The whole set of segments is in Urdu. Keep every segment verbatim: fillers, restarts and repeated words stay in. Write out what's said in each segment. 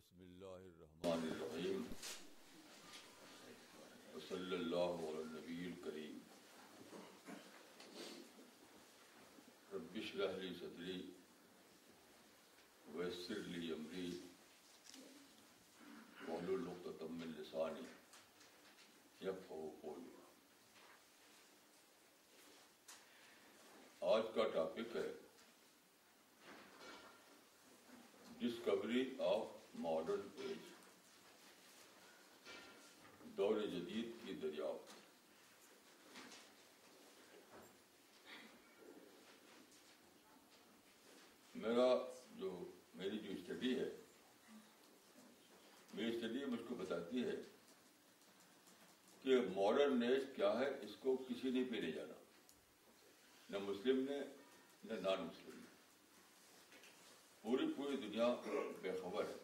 بسم اللہ الرحمن الرحیم صلی اللہ علی النبی الکریم رب اشرح لی صدری ویسر لی امری واحلل عقدۃ من لسانی یفقہوا قولی. آج کا ٹاپک ہے ڈسکوری آف ماڈرن ایج، دور جدید کی دریافت. میرا جو میری جو اسٹڈی ہے میری اسٹڈی مجھ کو بتاتی ہے کہ ماڈرن ایج کیا ہے، اس کو کسی نے پہ نہیں جانا، نہ مسلم نے نہ نان مسلم نے. پوری پوری دنیا بے خبر ہے،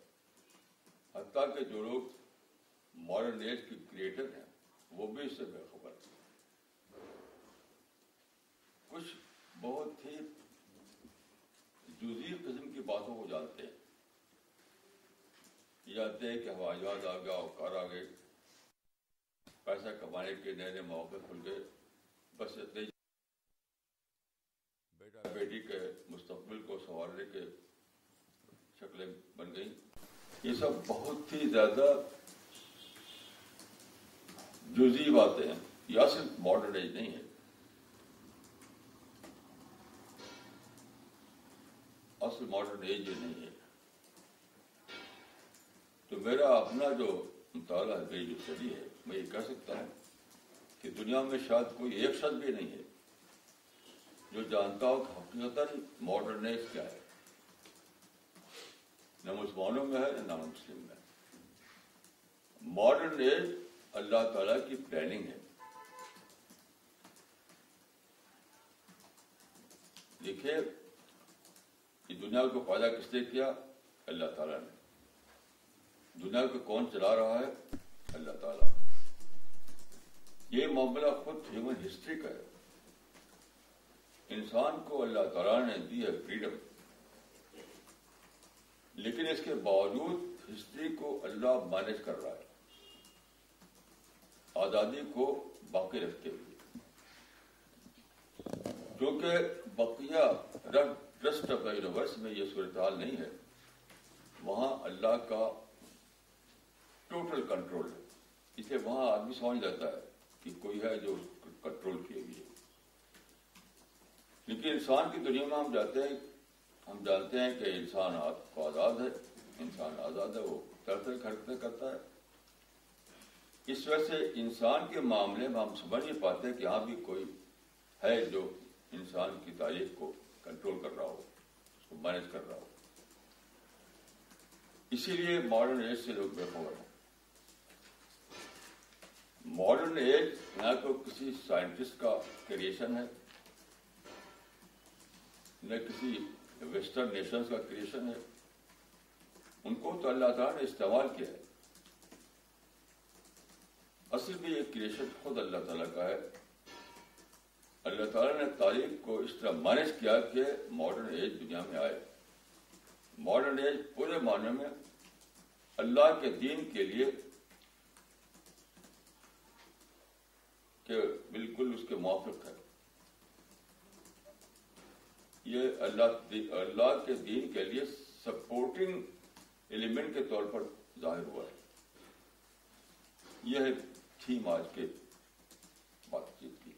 حتیٰ کہ جو لوگ ماڈرن ایج کے کریٹر ہیں وہ بھی اس سے بے خبر ہیں. کچھ بہت ہی جزوی قسم کی باتوں کو جانتے ہیں، یہ جانتے ہیں کہ ہوائی جہاز آ گیا اور کار آ گئی، پیسہ کمانے کے نئے نئے مواقع کھل گئے، بس اتنے بیٹا بیٹی کے مستقبل کو سنوارنے کے شکلیں بن گئیں. یہ سب بہت ہی زیادہ جزئی باتیں ہیں، یا صرف ماڈرن ایج نہیں ہے. اصل ماڈرن ایج یہ نہیں ہے. تو میرا اپنا جو مطالعہ میری جو اسٹڈی ہے، میں یہ کہہ سکتا ہوں کہ دنیا میں شاید کوئی ایک شخص بھی نہیں ہے جو جانتا ہو کہ حقیقتاً ماڈرن ایج کیا ہے، نہ مسلمانوں میں ہے نہ نان مسلم میں. ماڈرن ایج اللہ تعالیٰ کی پلاننگ ہے. دیکھیے کہ دنیا کو پیدا کس نے کیا؟ اللہ تعالیٰ نے. دنیا کو کون چلا رہا ہے؟ اللہ تعالیٰ. یہ معاملہ خود ہیومن ہسٹری کا ہے. انسان کو اللہ تعالیٰ نے دی ہے فریڈم، لیکن اس کے باوجود ہسٹری کو اللہ مینج کر رہا ہے، آزادی کو باقی رکھتے ہوئے. کیونکہ بقیہ ریسٹ آف دا یونیورس میں یہ صورتحال نہیں ہے، وہاں اللہ کا ٹوٹل کنٹرول ہے. اس لیے وہاں آدمی سمجھ جاتا ہے کہ کوئی ہے جو کنٹرول کیے ہوئے ہے. لیکن انسان کی دنیا میں ہم جاتے ہیں ہم جانتے ہیں کہ انسان آپ کو آزاد ہے، انسان آزاد ہے، وہ طرح طرح کی حرکتیں کرتا ہے. اس وجہ سے انسان کے معاملے میں ہم سمجھ نہیں پاتے کہ یہاں بھی کوئی ہے جو انسان کی تاریخ کو کنٹرول کر رہا ہو، اس کو مینج کر رہا ہو. اسی لیے ماڈرن ایج سے لوگ بے خبر ہیں. ماڈرن ایج نہ تو کسی سائنٹسٹ کا کریشن ہے، نہ کسی ویسٹرن نیشنز کا کریشن ہے. ان کو تو اللہ تعالیٰ نے استعمال کیا ہے. اصل میں یہ کریشن خود اللہ تعالیٰ کا ہے. اللہ تعالیٰ نے تاریخ کو اس طرح مینج کیا کہ ماڈرن ایج دنیا میں آئے. ماڈرن ایج پورے معنی میں اللہ کے دین کے لیے کہ بالکل اس کے موافق ہے. یہ اللہ اللہ کے دین کے لیے سپورٹنگ ایلیمنٹ کے طور پر ظاہر ہوا ہے. یہ ہے تھیم آج کے بات چیت کی.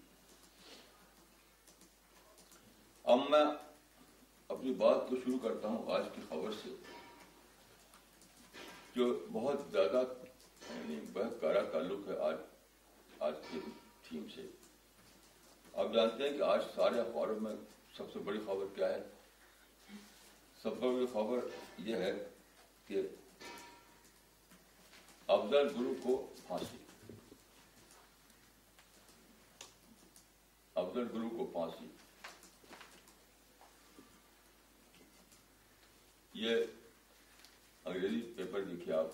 اب میں اپنی بات کو شروع کرتا ہوں آج کی خبر سے، جو بہت زیادہ یعنی بہت گہرا تعلق ہے آج آج کے تھیم سے. آپ جانتے ہیں کہ آج سارے اخباروں میں سب سے بڑی خبر کیا ہے؟ سب سے بڑی خبر یہ ہے کہ افضل گرو کو پھانسی. افضل گرو کو پھانسی یہ انگریزی پیپر دیکھیے آپ.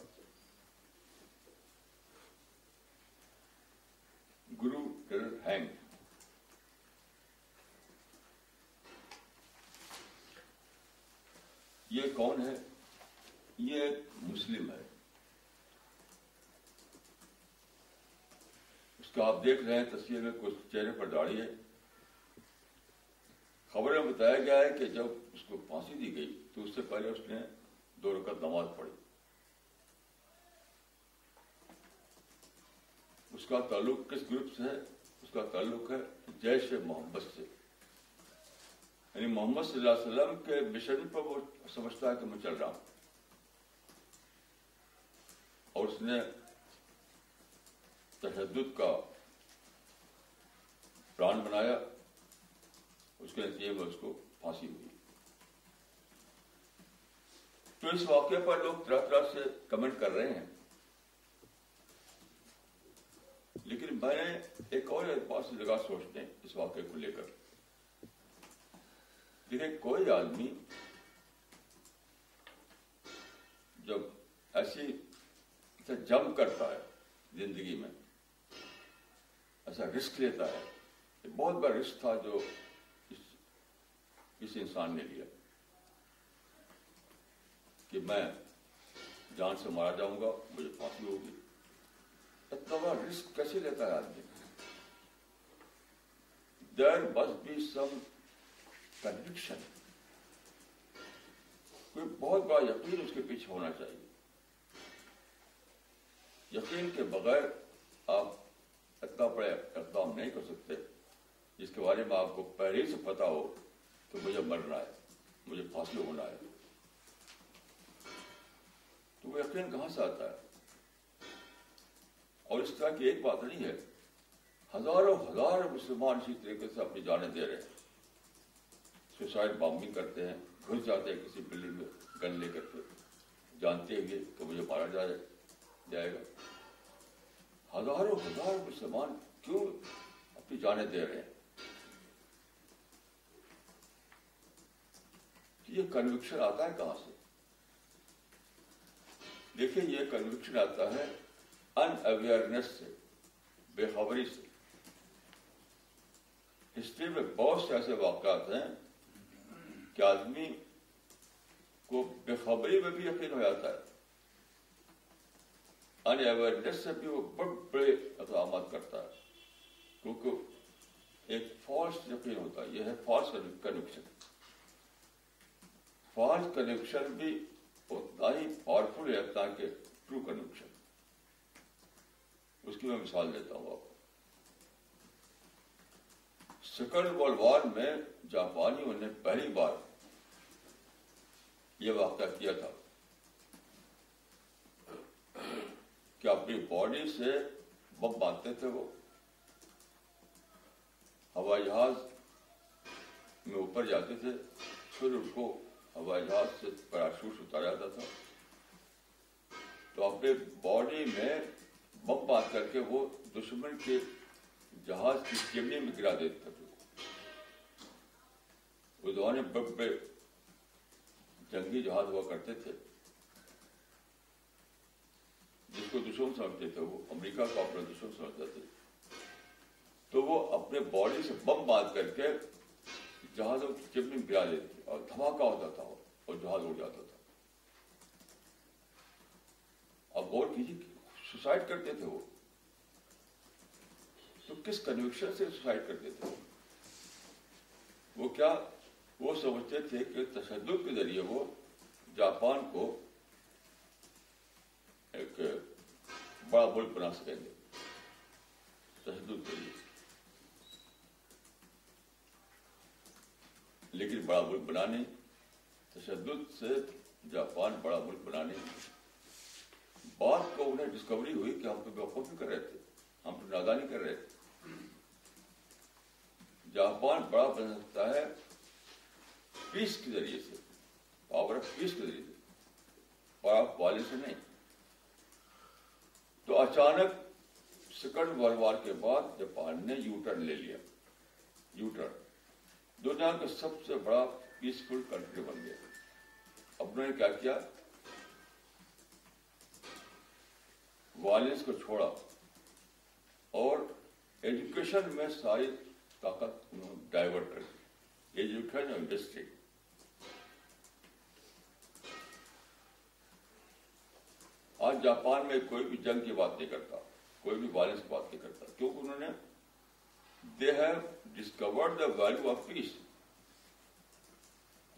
Guru terror hang. یہ کون ہے؟ یہ ایک مسلم ہے, اس کا آپ دیکھ رہے ہیں تصویر میں کچھ چہرے پر داڑھی ہے. خبریں بتایا گیا ہے کہ جب اس کو پھانسی دی گئی تو اس سے پہلے اس نے دو رکعت نماز پڑھی. اس کا تعلق کس گروپ سے ہے؟ اس کا تعلق ہے جیش محمد سے, یعنی محمد صلی اللہ علیہ وسلم کے مشن پر وہ سمجھتا ہے کہ میں چل رہا ہوں, اور اس نے تشدد کا پلان بنایا, اس کے نتیجے میں اس کو پھانسی ہوئی. تو اس واقعے پر لوگ طرح طرح سے کمنٹ کر رہے ہیں, لیکن میں نے ایک اور اعتبار سے لگا سوچتے ہیں اس واقعے کو لے کر. دیکھیں, کوئی آدمی جب ایسی ایسا جمپ کرتا ہے زندگی میں, ایسا رسک لیتا ہے, یہ بہت بڑا رسک تھا جو اس, اس انسان نے لیا کہ میں جان سے مارا جاؤں گا, مجھے پھانسی ہوگی. اتنا بڑا رسک کیسے لیتا ہے آدمی؟ دیر مس بی سم کنوکشن, کوئی بہت بڑا یقین اس کے پیچھے ہونا چاہیے. یقین کے بغیر آپ اتنا بڑے اقدام نہیں کر سکتے جس کے بارے میں آپ کو پہلے سے پتا ہو کہ مجھے مرنا ہے, مجھے پھانسی ہونا ہے. تو وہ یقین کہاں سے آتا ہے؟ اور اس طرح کی ایک بات نہیں ہے, ہزاروں ہزاروں مسلمان اسی طریقے سے اپنی جانیں دے رہے ہیں, سوسائڈ بامبنگ کرتے ہیں, گھس جاتے ہیں کسی بلڈنگ میں گن لے کر کے, جانتے ہوئے کہ مجھے مارا جائے جائے گا. ہزاروں ہزار مسلمان کیوں اپنی جانیں دے رہے ہیں؟ یہ کنوکشن آتا ہے کہاں سے؟ دیکھیں, یہ کنوکشن آتا ہے ان اویئرنیس سے, بے خبری سے. ہسٹری میں بہت سے ایسے واقعات ہیں کہ آدمی کو بے خبری میں بھی یقین ہو جاتا ہے, ان اویئرنیس سے بھی وہ بڑے بڑے اقدامات کرتا ہے, کیونکہ ایک فالس یقین ہوتا ہے. یہ ہے فالس کنوکشن. فالس کنوکشن بھی اتنا ہی پاورفل ہے اتنا کہ ٹرو کنوکشن. اس کی میں مثال دیتا ہوں آپ کو. سیکنڈ ورلڈ وار میں جاپانیوں نے پہلی بار یہ واقعہ کیا تھا کہ اپنی باڈی سے بم باندھتے تھے, وہ ہوائی جہاز میں اوپر جاتے تھے, پھر ان کو ہوائی جہاز سے پیراشوٹ اتارا جاتا تھا. تو اپنے باڈی میں بم باندھ کر کے وہ دشمن کے جہاز کی چمنی میں گرا دیتے تھے. اس زمانے بڑے بڑے جنگی جہاز ہوا کرتے تھے جس کو دشمن سمجھتے تھے, وہ امریکہ کو اپنا دشمن سمجھتے تھے. تو وہ اپنے باڈی سے بم باندھ کر کے جہازوں کی چمنی میں گرا دیتے اور دھماکہ ہوتا تھا اور جہاز اڑ جاتا تھا. اب غور کیجیے, سوسائڈ کرتے تھے وہ. تو کس کنوکشن سے سوسائڈ کرتے تھے وہ؟ کیا وہ سمجھتے تھے کہ تشدد کے ذریعے وہ جاپان کو ایک بڑا ملک بنا سکیں گے تشدد کے لیے, لیکن بڑا ملک بنا نہیں. تشدد سے جاپان بڑا ملک بنا نہیں. بات کو انہیں ڈسکوری ہوئی کہ ہم تو بیوقوفی کر رہے تھے, ہم تو نادانی کر رہے تھے. جاپان بڑا بن سکتا ہے پیس کے ذریعے سے, پاور آف پیس کے ذریعے سے, اور آپ والے سے نہیں. تو اچانک سیکنڈ ورلڈ وار کے بعد جاپان نے یو ٹرن لے لیا. یو ٹرن دنیا کا سب سے بڑا پیسفل کنٹری بن گیا. اب انہوں نے کیا کیا؟ وائلنس کو چھوڑا اور ایجوکیشن میں ساری طاقت انہوں نے ڈائیورٹ کر دی, ایجوکیشن اور انڈسٹری. جاپان میں کوئی بھی جنگ کی بات نہیں کرتا, کوئی بھی وائلنس کی بات نہیں کرتا, کیونکہ انہوں نے they have discovered the value of peace,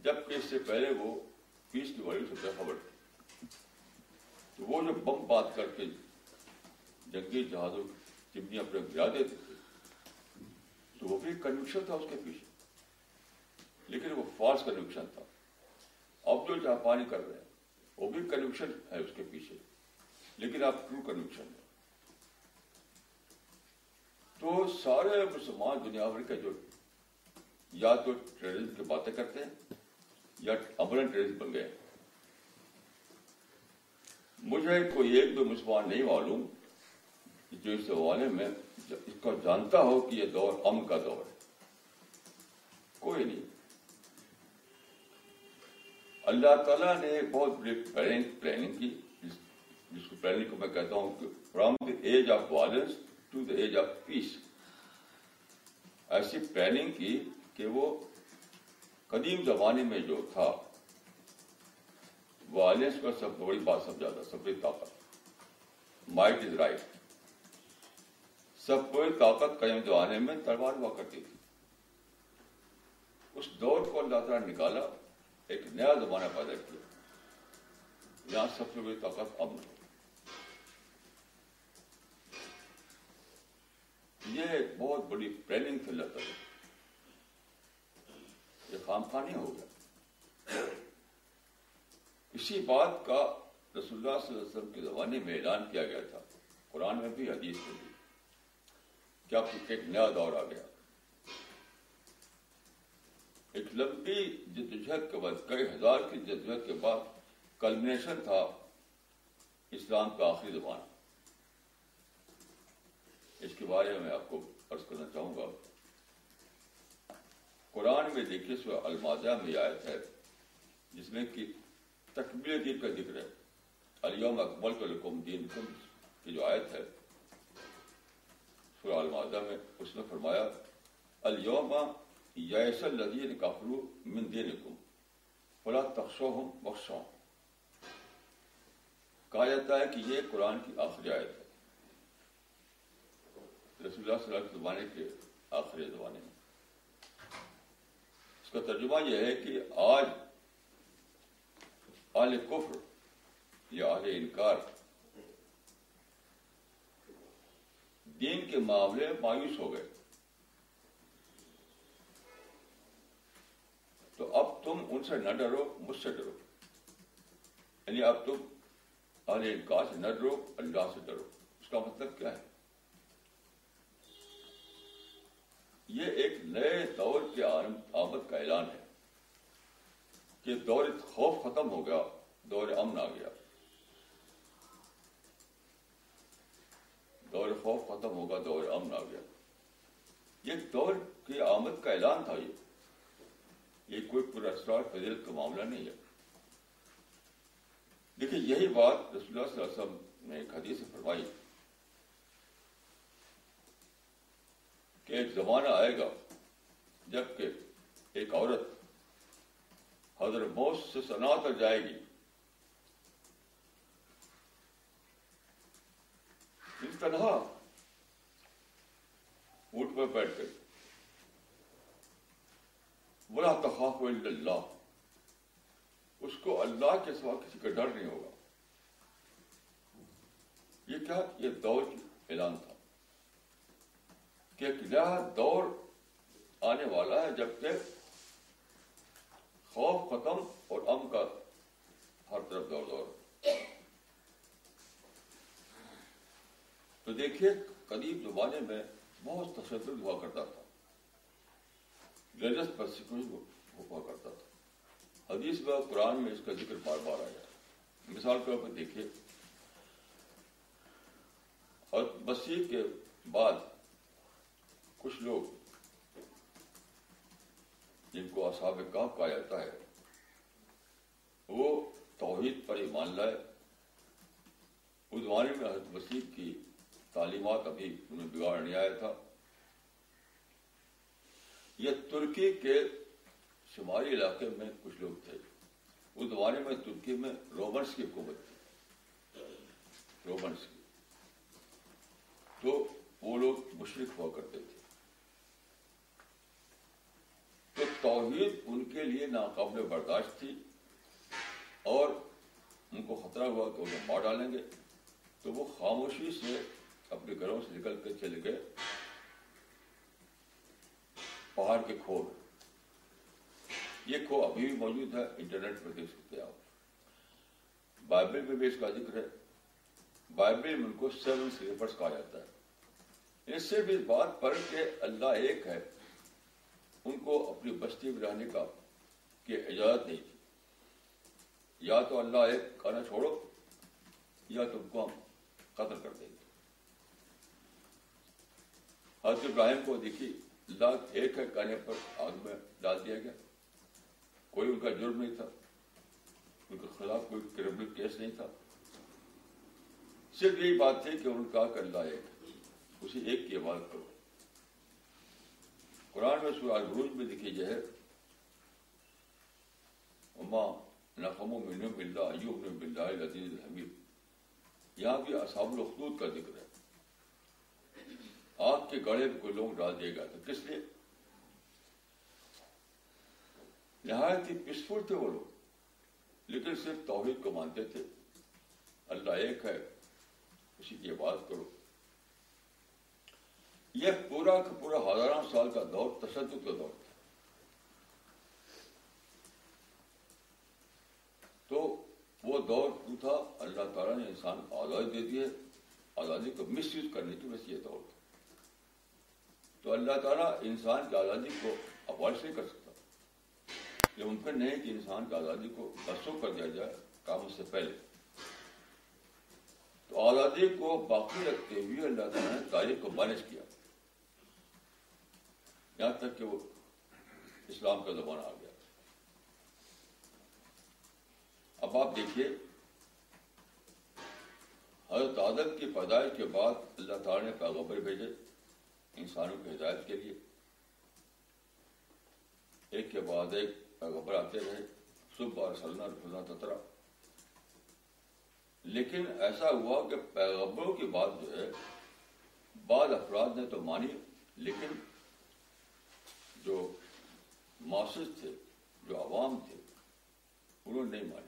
جبکہ اس سے پہلے وہ پیس کی ویلو سے بے خبر تھے. تو وہ جو بم بات کر کے جنگی جہازوں کی چمنیاں اپنے گرا دیتے تھے, تو وہ بھی کنوکشن تھا اس کے پیچھے, لیکن وہ فالس کنوکشن تھا. اب جو جاپانی کر رہے ہیں وہ بھی کنوکشن ہے اس کے پیچھے, لیکن آپ ٹرو کنوکشن ہے. تو سارے مسلمان دنیا بھر کے جو یا تو ٹیررزم کی باتیں کرتے ہیں یا امرن ٹیررزم بن گئے. مجھے کوئی ایک دو مسلمان نہیں معلوم جو اس زمانے میں اس کو جانتا ہو کہ یہ دور امن کا دور ہے, کوئی نہیں. اللہ تعالیٰ نے ایک بہت بڑی پلاننگ پلاننگ کی, جس کو پلاننگ کو میں کہتا ہوں کہ from the age of violence to the age of peace, ایسی پلاننگ کی کہ وہ قدیم زمانے میں جو تھا وائلنس کا سب بڑی بات سمجھا تھا, سب بڑی طاقت, مائٹ از رائٹ. سب بڑی طاقت قدیم زمانے میں تلوار ہوا کرتی تھی. اس دور کو اللہ تعالیٰ نکالا, ایک نیا زمانہ پیدا کیا, یہاں سب سے بڑی طاقت امن ہے. یہ ایک بہت بڑی پلاننگ تھی اللہ تعالیٰ, یہ خام خواہ نہیں ہو گیا. اسی بات کا رسول اللہ صلی اللہ علیہ وسلم کے زمانے میں اعلان کیا گیا تھا, قرآن میں بھی حدیث میں بھی, کہ آپ کو ایک نیا دور آ گیا, ایک لمبی جدوجہد کے بعد, کئی ہزار کی جدوجہد کے بعد کلمنیشن تھا اسلام کا آخری زمانہ. اس کے بارے میں آپ کو عرض کرنا چاہوں گا. قرآن میں دیکھیے سورہ المائدہ میں آیت ہے جس میں کہ تکمیل دین کا ذکر ہے, الیوم اکملت لکم دینکم کی جو آیت ہے سورہ المائدہ میں, اس میں فرمایا الیوم یئس الذین کفروا من دینکم فلا تخشوہم واخشون. کہا جاتا ہے کہ یہ قرآن کی آخری آیت ہے, رسول اللہ صلی اللہ علیہ وسلم زمانے کے آخری زمانے میں. اس کا ترجمہ یہ ہے کہ آج اہل کفر یا اہل انکار دین کے معاملے مایوس ہو گئے, تو اب تم ان سے نہ ڈرو, مجھ سے ڈرو. یعنی اب تم اہل انکار سے نہ ڈرو, اللہ سے ڈرو. اس کا مطلب کیا ہے؟ یہ ایک نئے دور کے آمد کا اعلان ہے کہ دور خوف ختم ہو گیا, دور امن آ گیا. دور خوف ختم ہوگا, دور امن آ گیا. یہ دور کی آمد کا اعلان تھا. یہ یہ کوئی پورا اسرار فضیلت کا معاملہ نہیں ہے. دیکھیں, یہی بات رسول اللہ صلی اللہ علیہ وسلم نے ایک حدیث میں فرمائی کہ ایک زمانہ آئے گا جب کہ ایک عورت حضرت موت سے سنا تک جائے گی, اس طرح اونٹ پر بیٹھ گئی. وَلَا تَخَافُوا إِلَّا اللَّهَ, اس کو اللہ کے سوا کسی کا ڈر نہیں ہوگا. یہ کیا؟ یہ دور کی اعلان تھا کہ ایک نیا دور آنے والا ہے جب کہ خوف ختم اور امن کا ہر طرف دور دور. تو دیکھیے, قدیم زمانے میں بہت تشدد ہوا کرتا تھا, ریلیجس پرسیکیوشن ہوا کرتا تھا. حدیث میں, قرآن میں اس کا ذکر بار بار آیا ہے. مثال کے طور پر دیکھیے, اور مسیح کے بعد کچھ لوگ جن کو اصحاب کہف کہا جاتا ہے, وہ توحید پر ایمان لائے. اس زمانے میں حضرت مسیح کی تعلیمات ابھی انہیں بگاڑ نہیں آیا تھا. یہ ترکی کے شمالی علاقے میں کچھ لوگ تھے. اس زمانے میں ترکی میں رومنس کی حکومت تھی. رومنس کی, تو وہ لوگ مشرک ہوا کرتے تھے. تو توحید ان کے لیے ناقابل برداشت تھی اور ان کو خطرہ ہوا کہ انہیں مار ڈالیں گے, تو وہ خاموشی سے اپنے گھروں سے نکل کر چلے گئے پہاڑ کے کھو میں. یہ کھو ابھی بھی موجود ہے, انٹرنیٹ پر دیکھ سکتے آپ. بائبل میں بھی اس کا ذکر ہے. بائبل میں ان کو سیون سلیپرس کہا جاتا ہے. اس سے بھی اس بات پر کہ اللہ ایک ہے ان کو اپنی بستی میں رہنے کا کہ اجازت نہیں تھی. یا تو اللہ ایک کہنا چھوڑو یا تم کو ہم قتل کر دیں گے. حضرت ابراہیم کو دیکھی اللہ ایک ہے کہنے پر آگ میں ڈال دیا گیا. کوئی ان کا جرم نہیں تھا, ان کے خلاف کوئی کرمنل کیس نہیں تھا, صرف یہی بات تھی کہ ان کا کرنا ایک, اسی ایک کی عبادت کرو. قرآن میں سورہ الروج میں دیکھی جائے اما نقموں میں نم اللہ ایوب نم اللہ لذیذ الحمید, یہاں بھی اصحاب الاخدود کا ذکر ہے. آگ کے گڑھے میں کوئی لوگ ڈال دیا گیا تھا, کس لیے؟ نہایت ہی پیسفل تھے وہ لوگ, لیکن صرف توحید کو مانتے تھے. اللہ ایک ہے اسی کی بات کرو. یہ پورا کا پورا ہزاروں سال کا دور تشدد کا دور تھا. تو وہ دور کیوں تھا؟ اللہ تعالیٰ نے انسان کو آزادی دے دی ہے, آزادی کو مس یوز کرنے کی وجہ یہ دور تھا. تو اللہ تعالیٰ انسان کی آزادی کو ابالش نہیں کر سکتا. یہ ممکن نہیں کہ انسان کی آزادی کو منسوخ کر دیا جائے کام سے پہلے. تو آزادی کو باقی رکھتے ہوئے اللہ تعالیٰ نے تاریخ کو مینج کیا, یہاں تک کہ وہ اسلام کا زمانہ آ گیا. اب آپ دیکھیے حضرت آدم کی پیدائش کے بعد اللہ تعالیٰ نے پیغمبر بھیجے انسانوں کی ہدایت کے لیے. ایک کے بعد ایک پیغمبر آتے رہے, صبح سلنا رفنا تترا. لیکن ایسا ہوا کہ پیغمبروں کی بات جو ہے بعض افراد نے تو مانی, لیکن جو ماسز تھے, جو عوام تھے, انہوں نے نہیں مانی.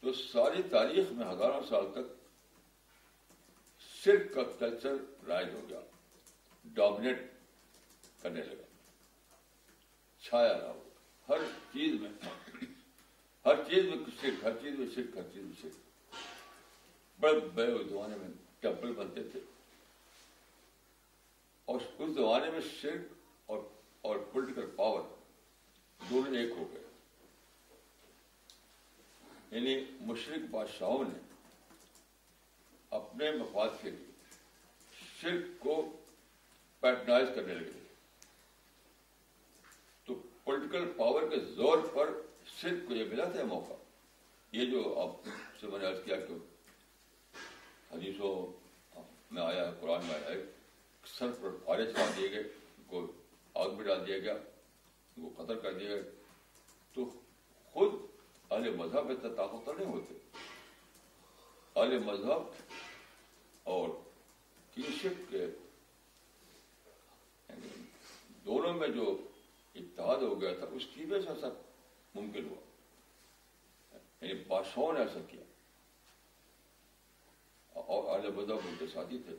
تو ساری تاریخ میں ہزاروں سال تک شرک کا کلچر رائج ہو گیا, ڈومینیٹ کرنے لگا, چھایا رہا. ہر چیز میں ہر چیز میں شرک, ہر چیز میں شرک, ہر چیز میں شرک. بڑے بڑے اس زمانے میں ٹیمپل بنتے تھے, اور اس زمانے میں شرک اور اور پولیٹیکل پاور دونوں ایک ہو گئے. یعنی مشرک بادشاہوں نے اپنے مفاد کے لیے شرک کو پیٹرنائز کرنے لگے. تو پولیٹیکل پاور کے زور پر شرک کو یہ ملا تھا موقع. یہ جو آپ سے میں نے عرض کیا کہ حدیثوں میں آیا ہے, قرآن میں آیا ہے, سر پر فارش ڈال دیے گئے, ان کو آگ میں ڈال دیا گیا, ان کو قتل کر دیا گیا. تو خود اہل مذہب اتنا طاقتور نہیں ہوتے. اہل مذہب اور کیشک کے دونوں میں جو اتحاد ہو گیا تھا اس کی وجہ سے سب ممکن ہوا. یعنی بادشاہوں نے ایسا کیا اور اہل مذہب ان کے ساتھی تھے.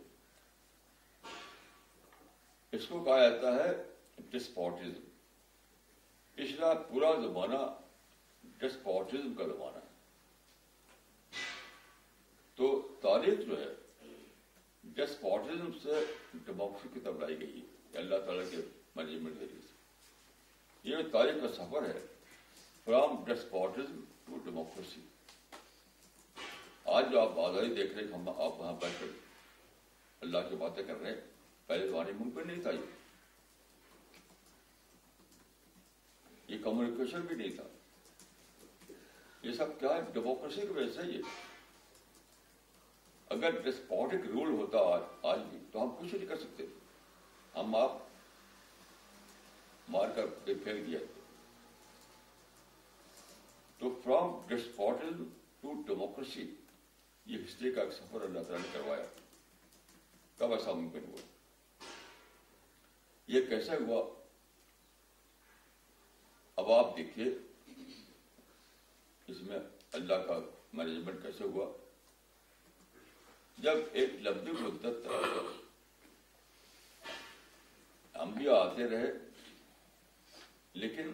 اس کو کہا جاتا ہے ڈسپوٹزم. پچھلا پورا زمانہ ڈسپوٹزم کا زمانہ ہے. تو تاریخ جو ہے ڈسپوٹزم سے ڈیموکریسی کی طرف لائی گئی ہے اللہ تعالیٰ کے مینجمنٹ ذریعے سے. یہ تاریخ کا سفر ہے فرام ڈسپوٹزم ٹو ڈیموکریسی. آج جو آپ آزادی دیکھ رہے ہیں, ہم آپ وہاں بیٹھ کر اللہ کی باتیں کر رہے ہیں, پہلے زمانے ممکن نہیں تھا. یہ یہ کمیونیکیشن بھی نہیں تھا. یہ سب کیا ہے؟ ڈیموکریسی کی وجہ سے. یہ اگر ڈسپوٹک رول ہوتا آج, آج بھی تو ہم کچھ نہیں کر سکتے. ہم آپ مار کر پھینک دیا. تو فرام ڈسپوٹزم ٹو ڈیموکریسی یہ ہسٹری کا ایک سفر اللہ تعالیٰ نے کروایا. کب ایسا ممکن ہوا؟ یہ کیسا ہوا؟ اب آپ دیکھیے اس میں اللہ کا مینجمنٹ کیسے ہوا. جب ایک لمبی مدت تک انبیاء آتے رہے لیکن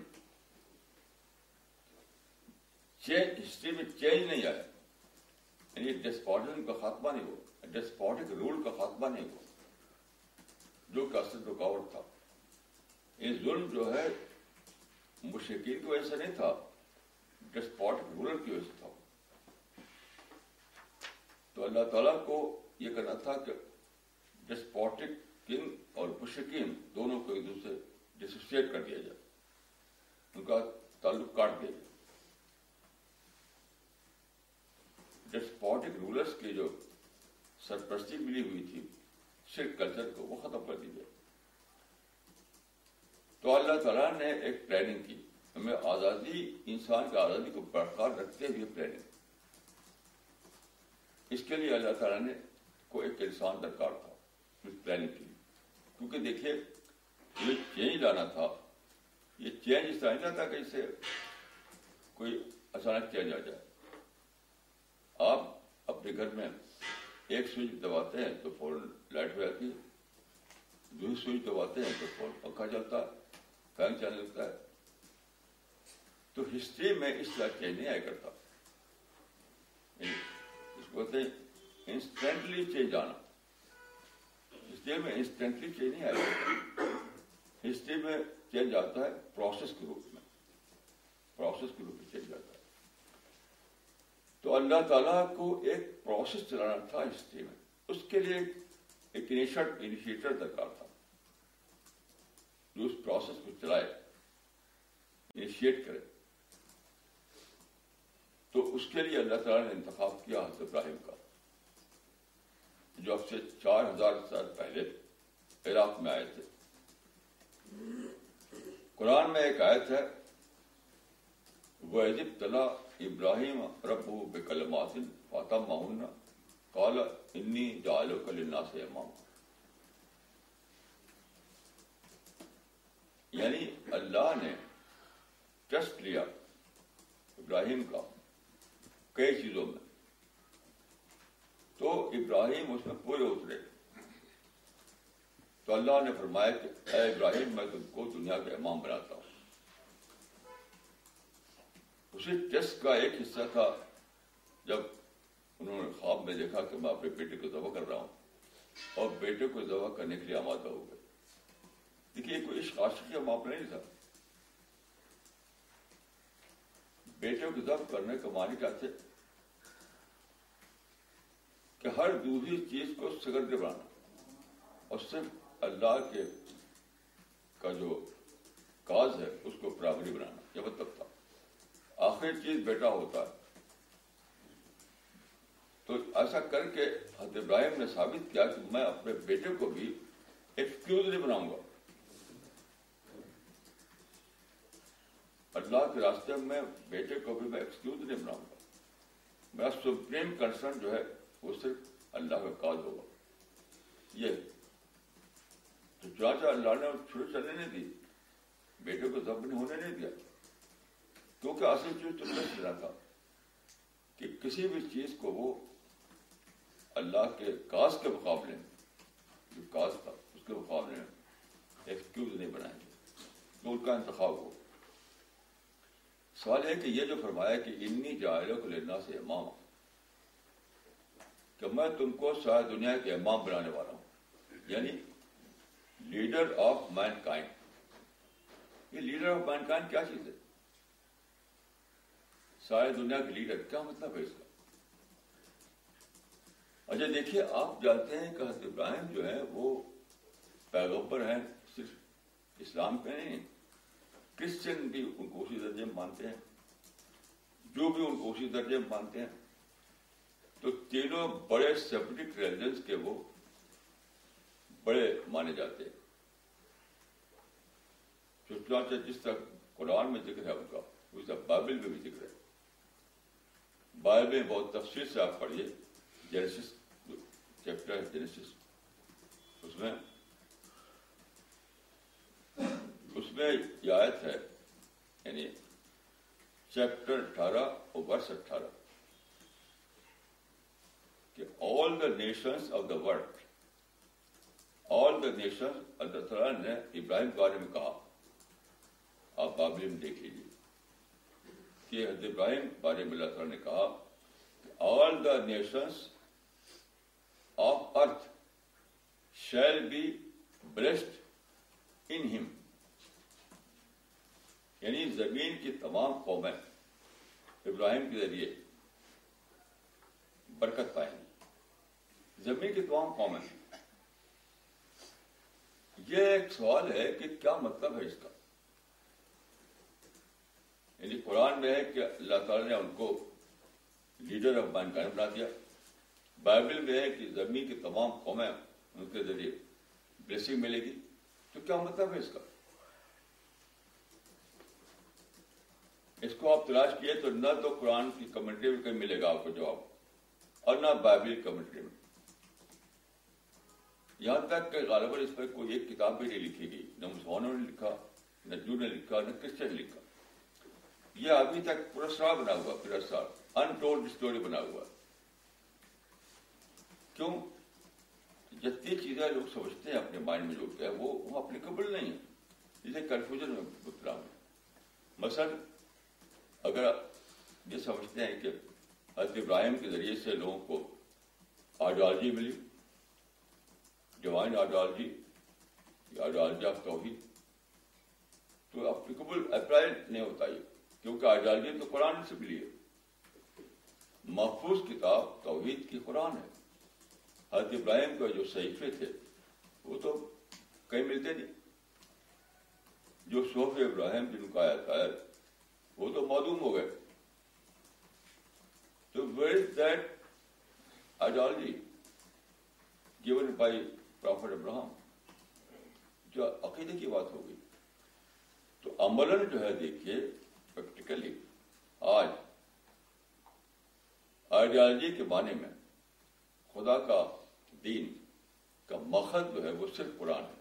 ہسٹری میں چینج نہیں آیا، یعنی ڈسپوٹزم کا خاتمہ نہیں ہوا، ڈسپوٹک رول کا خاتمہ نہیں ہوا جو کہ اصل رکاوٹ تھا. یہ ظلم جو ہے مشرکین کی وجہ سے نہیں تھا، ڈسپوٹک رولر کی وجہ سے تھا. تو اللہ تعالیٰ کو یہ کہنا تھا کہ ڈسپوٹک کنگ اور مشرکین دونوں کو ایک دوسرے ڈسوسیٹ کر دیا جائے، ان کا تعلق کاٹ دیا جائے. ڈسپوٹک رولرس کی جو سرپرستی ملی ہوئی تھی شرک کلچر کو، وہ ختم کر دی جائے. تو اللہ تعالیٰ نے ایک پلاننگ کی، ہمیں آزادی، انسان کی آزادی کو برقرار رکھتے ہوئے پلاننگ. اس کے لیے اللہ تعالیٰ نے کو ایک انسان درکار تھا اس پلاننگ کے لیے، کیونکہ دیکھیے یہ چینج لانا تھا. یہ چینج اس طرح نہیں تھا کہ اس سے کوئی اچانک چینج آ جائے. آپ اپنے گھر میں ایک سوئچ دباتے ہیں تو فوراً لائٹ ہو جاتی ہے، دوسری سوئچ دباتے ہیں تو فوراً پنکھا چلتا ہے، فین چلنے لگتا ہے. تو ہسٹری میں اس طرح چینج نہیں آیا کرتا، اس کو کہتے ہیں انسٹنٹلی چینج آنا. ہسٹری میں انسٹنٹلی چینج نہیں آیا کرتا. ہسٹری میں چینج آتا ہے پروسیس کے روپ میں، پروسیس کے روپ میں چینج آتا ہے. تو اللہ تعالیٰ کو ایک پروسیس چلانا تھا ہسٹری میں، اس کے لیے ایک انیشیٹر درکار تھا جو اس پروسیس کو چلائے، انیشیٹ کرے. تو اس کے لیے اللہ تعالیٰ نے انتخاب کیا حضرت ابراہیم کا، جو اب سے چار ہزار سال پہلے عراق میں آئے تھے. قرآن میں ایک آیت ہے، وَإِذِ ابْتَلَىٰ ابراہیم ربہ بکلمات فاتمہن قال انی جاعلک للناس اماما. یعنی اللہ نے ٹیسٹ لیا ابراہیم کا کئی چیزوں میں، تو ابراہیم اس میں پورے اترے. تو اللہ نے فرمایا کہ اے ابراہیم، میں تم کو دنیا کا امام بناتا ہوں. اسی ٹیسٹ کا ایک حصہ تھا جب انہوں نے خواب میں دیکھا کہ میں اپنے بیٹے کو ذبح کر رہا ہوں اور بیٹے کو ذبح کرنے کے لیے آمادہ ہو گئے. دیکھیے کوئی عشق عاشقی کا معاملہ نہیں تھا، بیٹے کو ذبح کرنے کا معنی کیا تھے کہ ہر دوسری چیز کو سگرد بنانا اور صرف اللہ کے کا جو کاز ہے اس کو پرائمری بنانا. یہ مطلب تھا آخری چیز بیٹا ہوتا ہے. تو ایسا کر کے حضرت ابراہیم نے ثابت کیا کہ میں اپنے بیٹے کو بھی ایکسکیوز نہیں بناؤں گا. اللہ کے راستے میں بیٹے کو بھی میں ایکسکیوز نہیں بناؤں گا. میرا سپریم کنسرن جو ہے وہ صرف اللہ کا کاج ہوگا. یہ تو چاچا اللہ نے چھوڑے چلنے نہیں دی، بیٹے کو ذبح ہونے نہیں دیا، کیونکہ اصل چیز تو ٹیسٹ لینا تھا کہ کسی بھی چیز کو وہ اللہ کے کاز کے مقابلے میں، جو کاز تھا اس کے مقابلے میں ایکسکیوز نہیں بنائیں گے، تو ان کا انتخاب ہو. سوال ہے کہ یہ جو فرمایا کہ انی جاعلک للناس اماما، کہ میں تم کو ساری دنیا کے امام بنانے والا ہوں، یعنی لیڈر آف مین کائنڈ. یہ لیڈر آف مین کائنڈ کیا چیز ہے؟ ساری دنیا کے لیڈر، کیا مطلب ہے اس کا؟ اچھا دیکھیے، آپ جانتے ہیں کہ حضرت ابراہیم جو ہے وہ پیغمبر ہیں، صرف اسلام کے نہیں، کرسچن بھی ان کو اسی درجے میں مانتے ہیں، جو بھی ان کو اسی درجے میں مانتے ہیں. تو تینوں بڑے سیپریٹ ریلیجنس کے وہ بڑے مانے جاتے ہیں. چچا جس طرح قرآن میں ذکر ہے ان کا، اس طرح بائبل میں بھی ذکر ہے. بائبل بہت تفصیل سے آپ پڑھیے، جینیسس چیپٹر ہے جینیسس، اس میں اس میں یہ آیت ہے، یعنی چیپٹر اٹھارہ اور ورس اٹھارہ کہ all the nations of the world, all the nations اللہ تعالیٰ نے ابراہیم کے بارے میں کہا. آپ بابل میں دیکھ لیجیے کہ حضرت ابراہیم بارے میں اللہ تعالیٰ نے کہا all the nations of earth shall be blessed in him, یعنی زمین کی تمام قومیں ابراہیم کے ذریعے برکت پائیں گی. زمین کی تمام قومیں، یہ ایک سوال ہے کہ کیا مطلب ہے اس کا. یعنی قرآن میں ہے کہ اللہ تعالیٰ نے ان کو لیڈر آف مین بنا دیا، بائبل میں ہے کہ زمین کی تمام قومیں ان کے ذریعے بلیسنگ ملے گی، تو کیا مطلب ہے اس کا؟ اس کو آپ تلاش کیے تو نہ تو قرآن کی کمنٹری میں کہیں ملے گا آپ کو جواب، اور نہ بائبل کی کمنٹری میں. یہاں تک کہ غالباً اس پر کوئی ایک کتاب بھی نہیں لکھی گئی، نہ مسلمانوں نے لکھا، نہ جو نے لکھا، نہ کرسچن نے لکھا. یہ ابھی تک پرسرا بنا ہوا، پرسرا انٹولڈ اسٹوری بنا ہوا. کیوں؟ جتنی چیزیں لوگ سمجھتے ہیں اپنے مائنڈ میں جو ہے وہ وہ اپلیکیبل نہیں ہے، اسے کنفیوژن میں اترا ہوں. مثلا اگر یہ سمجھتے ہیں کہ حضرت ابراہیم کے ذریعے سے لوگوں کو آئیڈیالوجی ملی، ڈیوائن آئیڈیالوجی یا آئیڈیالوجی آف توحید، تو اپلیکیبل اپلائی نہیں ہوتا یہ، کیونکہ آئیڈیالوجی تو قرآن سے ملی ہے. محفوظ کتاب توحید کی قرآن ہے. حضرت ابراہیم کے جو صحیفے تھے وہ تو کہیں ملتے نہیں، جو صحف ابراہیم جن کو آیا تھا وہ تو معدوم ہو گئے. تو where is that ideology given by prophet Abraham? جو عقیدے کی بات ہو گئی. تو عملاً جو ہے دیکھیے پریکٹیکلی آج آئیڈیالوجی کے معنی میں خدا کا دین کا مقصد جو ہے وہ صرف قرآن ہے.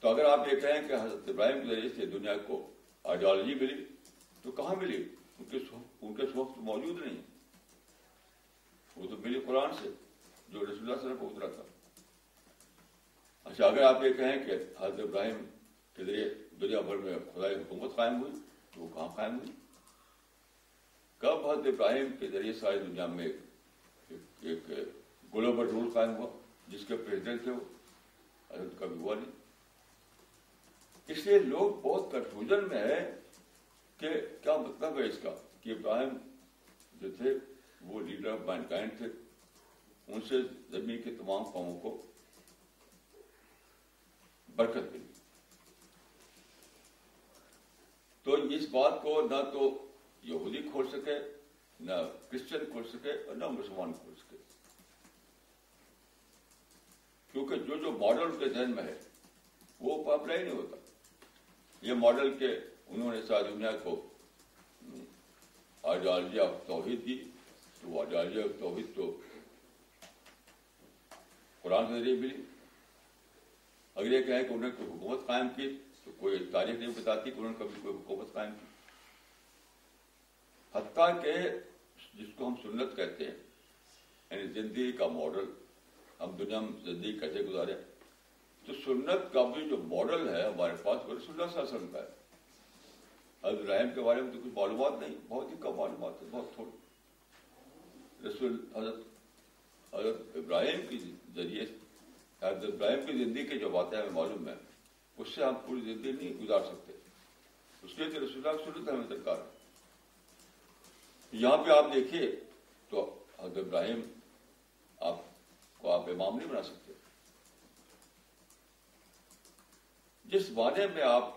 تو اگر آپ یہ کہیں کہ حضرت ابراہیم کے ذریعے سے دنیا کو آئیڈیالوجی ملی، تو کہاں ملی؟ ان کے ان کے صحف موجود نہیں، وہ تو ملی قرآن سے جو رسول اللہ صلی اللہ علیہ وسلم کو اترا تھا. اچھا اگر آپ یہ کہیں کہ حضرت ابراہیم کے ذریعے دنیا بھر میں خدائی حکومت قائم ہوئی، تو وہ کہاں قائم ہوئی؟ کب حضرت ابراہیم کے ذریعے ساری دنیا میں ایک گلوبل رول قائم ہوا جس کے پریزیڈنٹ تھے وہ؟ کبھی ہوا نہیں. اس لیے لوگ بہت کنفیوژن میں ہیں کہ کیا مطلب ہے اس کا کہ ابراہیم جو تھے وہ لیڈر آف مینکائنڈ تھے، ان سے زمین کے تمام قوموں کو برکت ملی. تو اس بات کو نہ تو یہودی کھول سکے، نہ کرسچن کھول سکے، اور نہ مسلمان کھول سکے، کیونکہ جو جو ماڈل کے ذہن میں ہے وہ اپلائی نہیں ہوتا. یہ ماڈل کہ انہوں نے ساری دنیا کو آئیڈیالوجی آف توحید دی، تو وہ آئیڈیالوجی آف توحید تو قرآن کے ذریعے ملی. اگر یہ کہیں کہ انہوں نے کوئی حکومت قائم کی، تو کوئی تاریخ نہیں بتاتی کہ انہوں نے کبھی کوئی حکومت قائم کی. حتیٰ کہ جس کو ہم سنت کہتے ہیں، یعنی زندگی کا ماڈل، ہم دنیا میں زندگی کیسے گزارے، تو سنت کا بھی جو ماڈل ہے ہمارے پاس وہ رسول اللہ صلی اللہ علیہ وسلم کا ہے. حضرت ابراہیم کے بارے میں تو کچھ معلومات نہیں، بہت ہی کم معلومات ہے، بہت تھوڑی. رسول حضرت حضرت ابراہیم کی ذریعے حضرت ابراہیم کی زندگی کی جو باتیں ہمیں معلوم ہیں، اس سے ہم پوری زندگی نہیں گزار سکتے. اس لیے کہ رسول اللہ کی سنت ہمیں درکار ہے. یہاں پہ آپ دیکھیے تو حضرت ابراہیم آپ کو آپ امام نہیں بنا سکتے. جس معنی میں آپ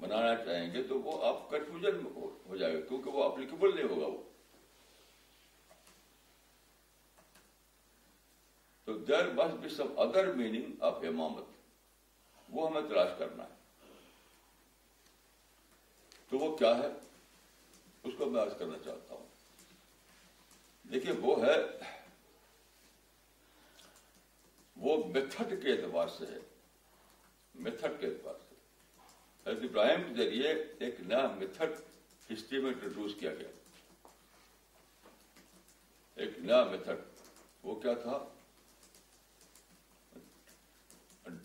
بنانا چاہیں گے تو وہ آپ کنفیوژن ہو جائے گا، کیونکہ وہ اپلیکیبل نہیں ہوگا. وہ تو there must be some other meaning of امامت، وہ ہمیں تلاش کرنا ہے. تو وہ کیا ہے اس کو میں عرض کرنا چاہتا ہوں. دیکھیے وہ ہے وہ میتھڈ کے اعتبار سے ہے, میتھڈ کے اعتبار سے حضرت ابراہیم کے ذریعے ایک نیا میتھڈ ہسٹری میں انٹروڈیوس کیا گیا, ایک نیا میتھڈ. وہ کیا تھا؟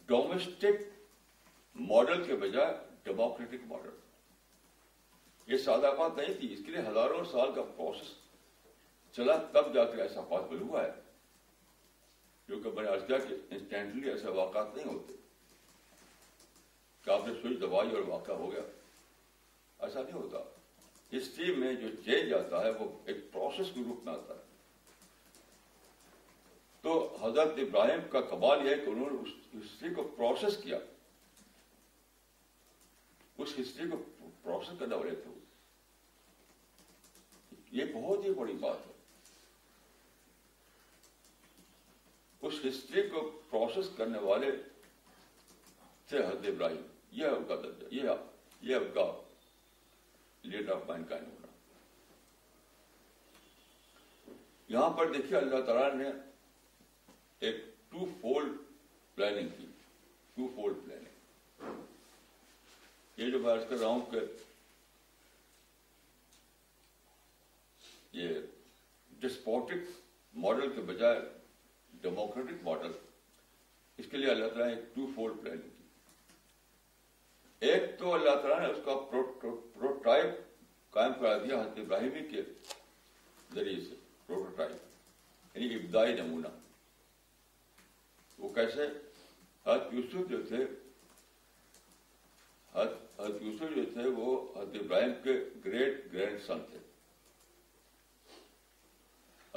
ڈومیسٹک ماڈل کے بجائے ڈیموکریٹک ماڈل. یہ سادہ بات نہیں تھی, اس کے لیے ہزاروں سال کا پروسیس چلا, تب جا کر ایسا پاسبل ہوا ہے. کیونکہ میں نے عرض کیا کہ انسٹینٹلی ایسے واقعات نہیں ہوتے کہ آپ نے سوئچ دبائی اور واقعہ ہو گیا, ایسا نہیں ہوتا. ہسٹری میں جو چینج آتا ہے وہ ایک پروسیس کے روپ میں آتا ہے. تو حضرت ابراہیم کا کمال یہ ہے کہ انہوں نے اس ہسٹری کو پروسیس کیا, اس ہسٹری کو پروسیس کرنا والے تھے. یہ بہت ہی بڑی بات ہے. اس ہسٹری کو پروسیس کرنے والے تھے حضرت ابراہیم. یہ ان کا درجہ, یہ یہ ان کا لیڈر آف مین کائنڈ ہونا. یہاں پر دیکھیے اللہ تعالیٰ نے ایک ٹو فولڈ پلاننگ کی, ٹو فولڈ پلاننگ. یہ جو میں عرض کر رہا ہوں کہ یہ ڈسپوٹک ماڈل کے بجائے ڈیموکریٹک ماڈل, اس کے لیے اللہ تعالیٰ نے ایک ٹو فولڈ پلاننگ کی. ایک تو اللہ تعالیٰ نے اس کا پروٹوٹائپ قائم کرا دیا حضرت ابراہیمی کے ذریعے سے, پروٹوٹائپ یعنی ابتدائی نمونہ. وہ کیسے؟ حضرت یوسف جو تھے حضرت یوسف جو تھے وہ حضرت ابراہیم کے گریٹ گرینڈ سن تھے,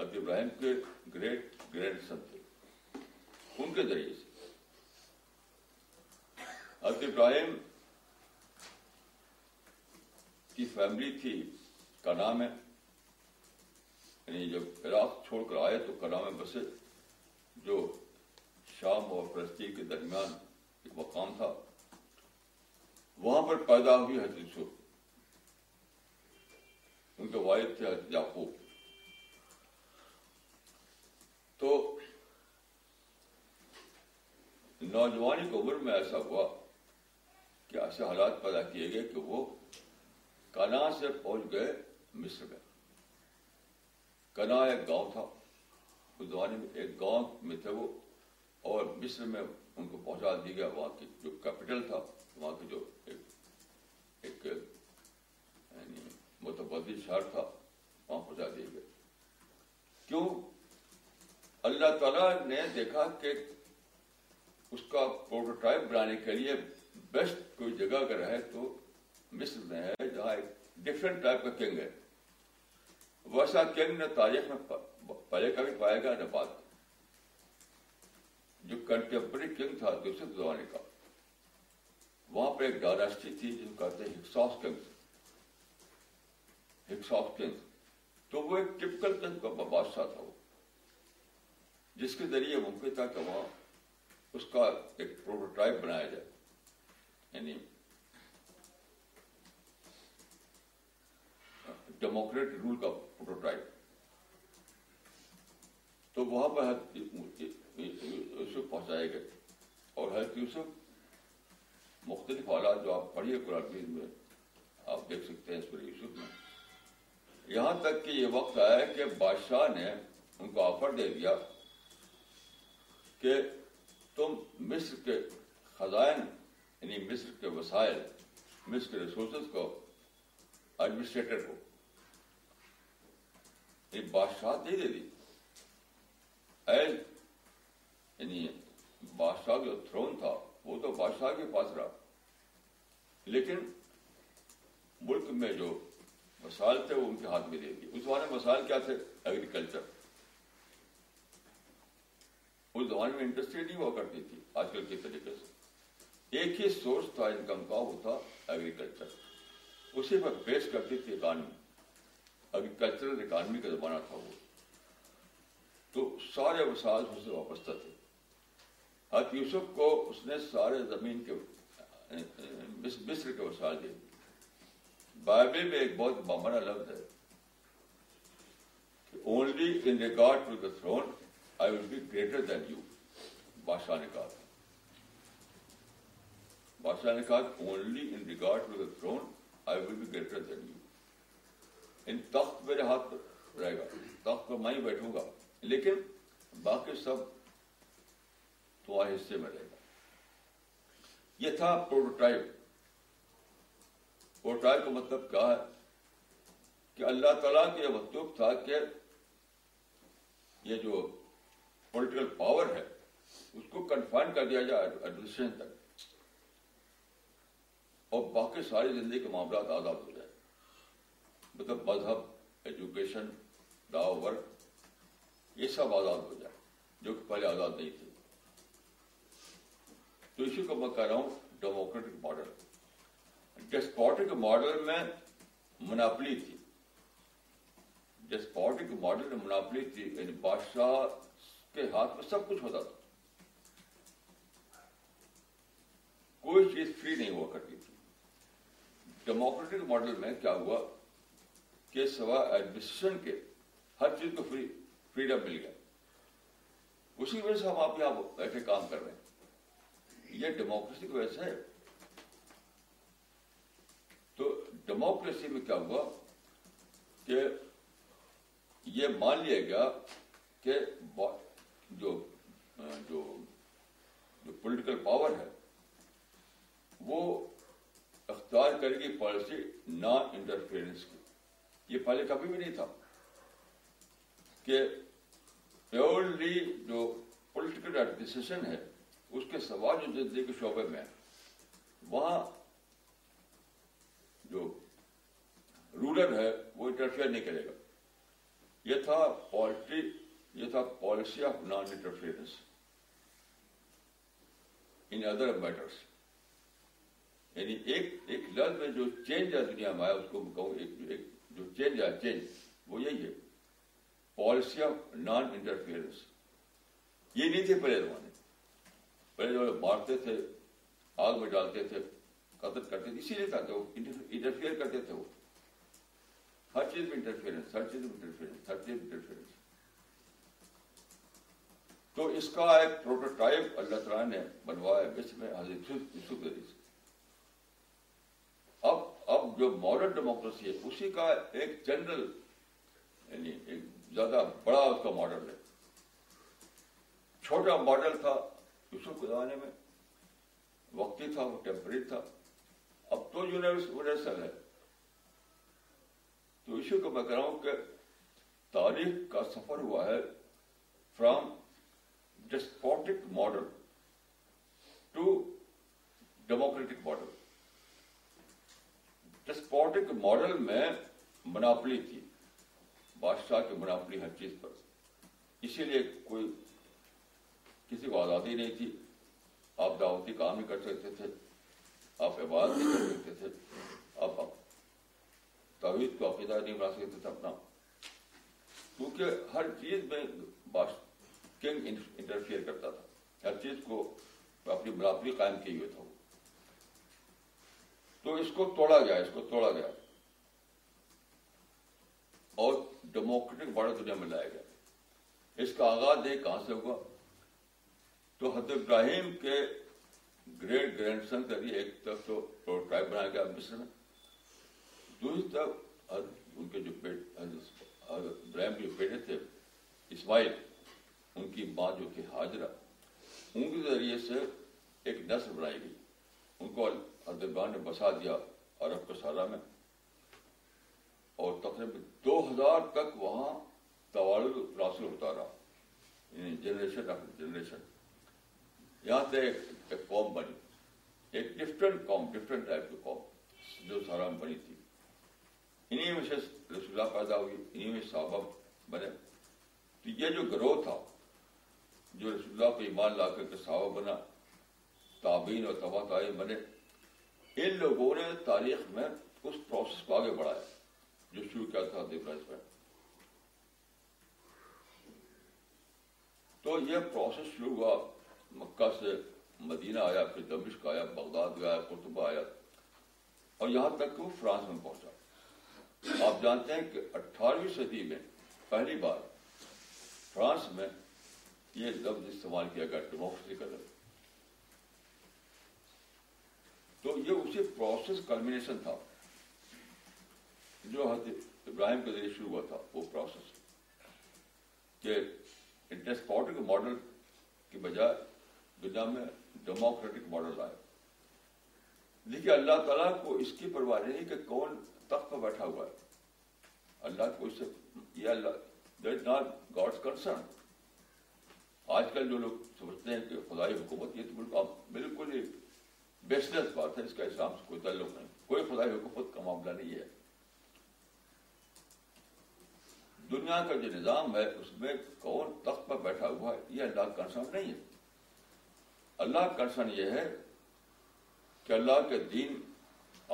حضرت ابراہیم کے گریٹ گرینڈ سن تھے. ان کے ذریعے سے حضرت ابراہیم کی فیملی تھی کنا میں, یعنی جب عراق چھوڑ کر آئے تو کنا میں بسے, جو شام اور فلسطین کے درمیان ایک مقام تھا. وہاں پر پیدا ہوئی حضرت یوسف. ان کے والد تھے حضرت یعقوب. تو نوجوانی کی عمر میں ایسا ہوا کہ ایسے حالات پیدا کیے گئے کہ وہ کنا سے پہنچ گئے مصر میں. کنا ایک گاؤں تھا, اس زمانے میں ایک گاؤں میں تھے وہ, اور مصر میں ان کو پہنچا دیا گیا. وہاں کی جو کیپٹل تھا, وہاں کی جو ایک ایک یعنی متبادل شہر تھا, وہاں پہنچا دیا گیا. کیوں؟ اللہ تعالیٰ نے دیکھا کہ اس کا پروٹوٹائپ بنانے کے لیے بیسٹ کوئی جگہ اگر ہے تو مصر میں ہے, جہاں ایک ڈفرینٹ ٹائپ کا کنگ ہے. ویسا کنگ نہ تاریخ میں پہلے کبھی پائے گا نہ بعد, جو کنٹمپری کنگ تھا دوسرے زمانے کا. وہاں پر ایک ڈائناسٹی تھی جن کو کہتے ہیں ہکساس کنگ, ہکساس کنگ. تو وہ ایک ٹپکل کنگ کا بادشاہ تھا وہ, جس کے ذریعے ممکن تھا کہ وہاں اس کا ایک پروٹوٹائپ بنایا جائے. یعنی ڈیموکریٹ رول کا پروٹوٹائپ. تو وہاں پر یوسف پہنچائے گئے, اور حضرت یوسف مختلف حالات جو آپ پڑھیے قرآن مجید میں آپ دیکھ سکتے ہیں اس پر یوسف میں, یہاں تک کہ یہ وقت آیا کہ بادشاہ نے ان کو آفر دے دیا کہ تم مصر کے خزائن یعنی مصر کے وسائل, مصر کے ریسورسز کو ایڈمنسٹریٹر ہو. یہ بادشاہ نہیں دے دی, ایز یعنی بادشاہ جو تھرون تھا وہ تو بادشاہ کے پاس رہا, لیکن ملک میں جو مسائل تھے وہ ان کے ہاتھ میں دے دیے. اس زمانے میں مسائل کیا تھے؟ ایگریکلچر. اس زمانے میں انڈسٹری نہیں ہوا کرتی تھی آج کل کے طریقے سے. ایک ہی سورس تھا انکم کا, وہ تھا ایگریکلچر. اسی پر بیس کرتی تھی اکانومی, ایگریکلچرل اکانومی کا زمانہ تھا وہ. تو سارے وسائل اس سے وابستہ تھے. حضرت یوسف کو اس نے سارے زمین کے مصر کے وسائل دے بائبل میں ایک بہت مامنا لفظ ہے کہ only in regard to the throne I will be greater than you. بادشاہ نے کہا بادشاہ نے کہا only in regard to the throne I will be greater than you. ان تخت میرے ہاتھ پر رہے گا, تخت پر میں ہی بیٹھوں گا, لیکن باقی سب تمہارے حصے میں رہے گا. یہ تھا پروٹوٹائپ. پروٹوٹائپ کا مطلب کیا ہے کہ اللہ تعالیٰ کے یہ مطلوب تھا کہ یہ جو پولیٹیکل پاور ہے اس کو کنفائن کر دیا جائے ایڈمنسٹریشن تک, اور باقی ساری زندگی کے معاملات آزاد ہو جائے, مطلب مذہب, ایجوکیشن, دعوت, ورک, یہ سب آزاد ہو جائے جو کہ پہلے آزاد نہیں تھے. تو اسی کو میں کہہ رہا ہوں ڈیموکریٹک ماڈل. ڈسپوٹک ماڈل میں مناپلی تھی, ڈسپوٹک ماڈل میں مناپلی تھی, یعنی بادشاہ کے ہاتھ میں سب کچھ ہوتا تھا, کوئی چیز فری نہیں ہوا کرتی تھی. ڈیموکریٹک ماڈل میں کیا ہوا کہ سوائے ایڈمنسٹریشن کے ہر چیز کو فری فریڈم مل گیا. اسی وجہ سے ہم آپ یہاں بیٹھے کام کر رہے ہیں, یہ ڈیموکریسی کی وجہ سے. تو ڈیموکریسی میں کیا ہوا کہ یہ مان لیا گیا کہ جو جو پولیٹیکل پاور ہے وہ اختیار کرے گی پالیسی نان انٹرفیئرنس کی. یہ پہلے کبھی بھی نہیں تھا کہ پیورلی جو پولیٹیکل ایڈمنسٹریشن ہے اس کے سوا جو زندگی کے شعبے میں وہاں جو رولر ہے وہ انٹرفیئر نہیں کرے گا. یہ تھا پالیسی, یہ تھا policy of non interference in other matters. یعنی ایک ایک لفظ میں جو چینج ہے دنیا میں آیا, اس کو میں کہوں ایک جو چینج ہے, چینج وہ یہی ہے پالیسی آف نان انٹرفیئرنس. یہ نہیں تھے پہلے زمانے. پہلے جو مارتے تھے, آگ میں ڈالتے تھے, قتل کرتے تھے, اسی لیے تھا کہ وہ انٹرفیئر کرتے تھے. وہ ہر چیز میں انٹرفیئرنس, ہر چیز میں انٹرفیئرنس, ہر چیز میں انٹرفیئرنس. تو اس کا ایک پروٹوٹائپ اللہ تعالیٰ نے بنوایا مصر میں حضرت یوسف علیہ السلام. اب اب جو ماڈرن ڈیموکریسی ہے اسی کا ایک جنرل, یعنی ایک زیادہ بڑا اس کا ماڈل ہے. چھوٹا ماڈل تھا یوسف کے زمانے میں, وقتی تھا, وہ ٹیمپرری تھا. اب تو یونیورسل ہے. تو اسی کو میں کہہ رہا ہوں کہ تاریخ کا سفر ہوا ہے from despotic model to democratic model. Despotic model میں مناپلی تھی, بادشاہ کی مناپلی ہر چیز پر, اسی لیے کوئی کسی کو آزادی نہیں تھی. آپ دعوتی کام نہیں کر سکتے تھے, آپ عبادت نہیں کر سکتے تھے, آپ توحید کو عقیدہ نہیں بنا سکتے تھے اپنا, کیونکہ ہر چیز میں کنگ انٹرفیئر کرتا تھا, ہر چیز کو اپنی برابری قائم کیے ہوئے تھا. تو اس کو توڑا گیا, اس کو توڑا گیا اور ڈیموکریٹک ماڈل دنیا میں لایا گیا. اس کا آغاز دیکھ کہاں سے ہوا تو حضرت ابراہیم کے گریٹ گرینڈ سن کا بھی ایک طرف تو پروٹوٹائپ بنایا گیا مصر میں, دوسری طرف ان کے جو بیٹے حضرت ابراہیم کے جو بیٹے تھے اسماعیل, ان کی ماں جو کہ ہاجرہ, ان کے ذریعے سے ایک نسل بنائی گئی. ان کو حضرت ابراہیم نے بسا دیا عرب کے صحرا میں, اور تقریباً دو ہزار تک وہاں توالد تناسل ہوتا رہا, یعنی جنریشن آفٹر جنریشن. یہاں سے ایک قوم بنی, ایک ڈفرینٹ قوم, ڈفرینٹ ٹائپ کی قوم جو سارا بنی تھی. انہیں میں سے رسول اللہ پیدا ہوئی, انہیں میں صحابہ بنے. تو یہ جو گروہ تھا جو رسول اللہ پہ ایمان لا کر کے صحابہ بنا, تابعین اور تبع تابعین بنے, ان لوگوں نے تاریخ میں اس پروسیس کو آگے بڑھایا جو شروع کیا تھا ابراہیم نے. تو یہ پروسیس شروع ہوا, مکہ سے مدینہ آیا, پھر دمشق آیا, بغداد گیا, قرطبہ آیا, اور یہاں تک کہ وہ فرانس میں پہنچا. آپ جانتے ہیں کہ اٹھارہویں صدی میں پہلی بار فرانس میں یہ لفظ استعمال کیا گیا ڈیموکریسی کا لفظ. تو یہ اسی پروسیس کلمینیشن تھا جو حضرت ابراہیم کے ذریعے شروع ہوا تھا. وہ پروسیس کہ انٹرسپورٹک ماڈل کی بجائے دنیا میں ڈیموکریٹک ماڈل آئے. دیکھیے اللہ تعالیٰ کو اس کی پرواہ نہیں کہ کون تخت پر بیٹھا ہوا ہے. اللہ کو اس سے یہ اللہ that is not God's concern. آج کل جو لوگ سمجھتے ہیں کہ خدائی حکومت یہ تو بالکل بالکل ہی بیسنس بات ہے. اس کا اسلام سے کوئی تعلق نہیں. کوئی خدائی حکومت کا معاملہ نہیں ہے. دنیا کا جو نظام ہے اس میں کون تخت پر بیٹھا ہوا ہے یہ اللہ کا کنسرن نہیں ہے. اللہ کا کنسرن یہ ہے کہ اللہ کے دین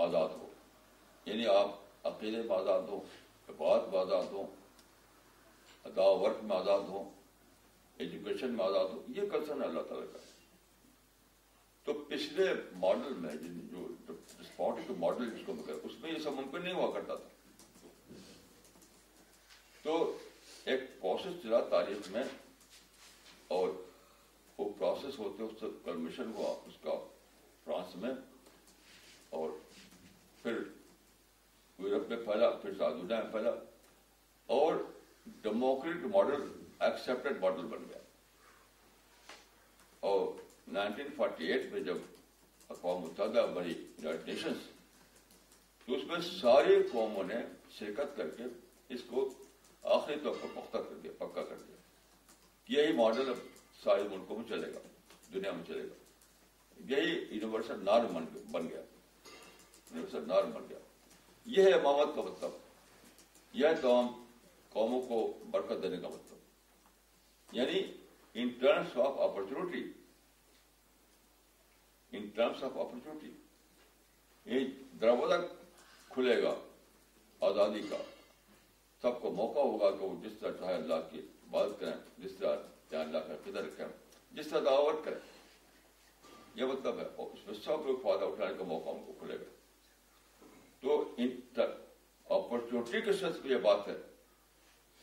آزاد ہو, یعنی آپ عقیدے میں آزاد ہوں, عبادت میں آزاد ہوں, ادا ورک میں آزاد ہوں, ایجوکیشن میں آزاد ہوں. یہ کنسرن ہے اللہ تعالیٰ کا. تو پچھلے ماڈل میں جو ڈسپوٹک ماڈل جس کو میں اس میں یہ سب ممکن نہیں ہوا کرتا تھا. تو ایک پروسیس چلا تاریخ میں اور وہ پروسیس ہوتے اس سے کلمیشن ہوا اس کا فرانس میں, اور پھر یورپ میں پھیلا, پھر ساری دنیا میں پھیلا اور ڈیموکریٹ ماڈل ایکسیپٹڈ ماڈل بن گیا. اور نائنٹین فورٹی ایٹ میں جب اقوام متحدہ بنی یونائیٹڈ نیشنز تو اس میں ساری قوموں نے شرکت کر کے اس کو آخری طور پر پختہ کر دیا, پکا کر دیا. یہی ماڈل اب سارے ملکوں میں چلے گا, دنیا میں چلے گا. یہی یونیورسل نارم بن گیا, یونیورسل نارم بن گیا. یہ ہے امامت کا مطلب, یہ تمام قوموں کو برکت دینے کا مطلب. یعنی in terms of opportunity, in terms of opportunity یہ دروازہ کھلے گا آزادی کا. سب کو موقع ہوگا کہ وہ جس طرح چاہے اللہ کی بات کریں, جس طرح چاہے اللہ کا قدر کریں, جس طرح دعوت کریں. یہ مطلب ہے. اور اس میں سب لوگ فائدہ اٹھانے کا موقع ان کو کھلے گا. تو انٹر اپرچونیٹی کے سچ میں یہ بات ہے,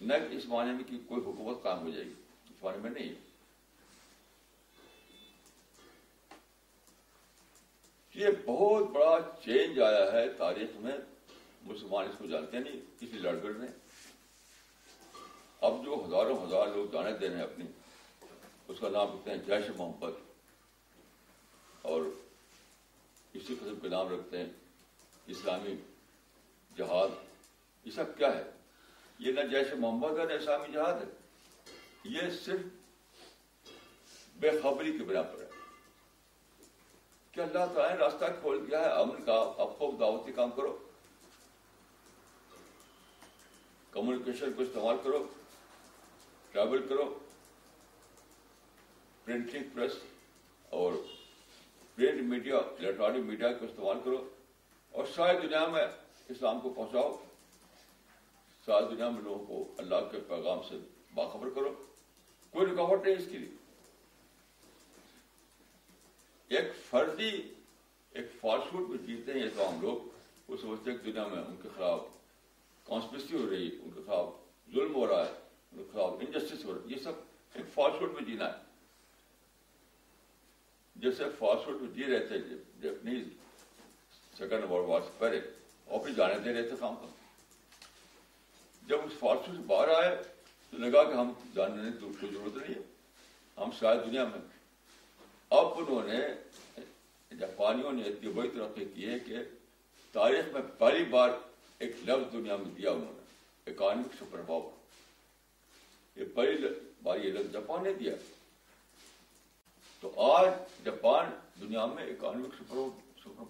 نہ اس معنی میں کہ کوئی حکومت قائم ہو جائے گی, اس معنی میں نہیں ہے. یہ بہت بڑا چینج آیا ہے تاریخ میں. مسلمان اس کو جانتے نہیں کسی لڑکڑ نے. اب جو ہزاروں ہزار لوگ جانے دے رہے ہیں اپنی, اس کا نام رکھتے ہیں جیش محمد, اور اسی قسم کے نام رکھتے ہیں اسلامی جہاد. یہ سب کیا ہے؟ یہ نہ جیش محمد ہے نہ اسلامی جہاد ہے. یہ صرف بے خبری کی بنا پر ہے کہ اللہ تعالیٰ نے راستہ کھول دیا ہے امن کا. اب کو دعوتی کام کرو, کمیونیکیشن کو استعمال کرو, ٹریول کرو, پرنٹنگ پریس اور پرنٹ میڈیا, الیکٹرانک میڈیا کو استعمال کرو اور ساری دنیا میں اسلام کو پہنچاؤ. ساری دنیا میں لوگوں کو اللہ کے پیغام سے باخبر کرو. کوئی رکاوٹ نہیں اس کے لیے. ایک فردی ایک فالسوٹ میں جیتے ہیں یہ تمام لوگ. وہ سمجھتے ہیں کہ دنیا میں ان کے خلاف کانسپریسی ہو رہی, ان کے خلاف ظلم ہو رہا ہے, ان کے خلاف انجسٹس ہو رہا ہے. یہ سب ایک فالسوٹ میں جینا ہے. جیسے فالسوٹ میں جی رہے تھے جیپنیز سیکنڈ ورلڈ وار سے پہلے, اور پھر جانے دے رہے تھے کام پر. جب اس فالسوٹ سے باہر آئے تو لگا کہ ہم جاننے کی کوئی ضرورت نہیں ہے, ہم شاید دنیا میں. اب انہوں نے جاپانیوں نے اتنی بڑی ترقی کی ہے کہ تاریخ میں پہلی بار ایک لفظ دنیا میں دیا انہوں نے, اکانومک سپر پاور. یہ پہلی بار یہ لفظ جاپان نے دیا. تو آج جاپان دنیا میں اکانومک سپر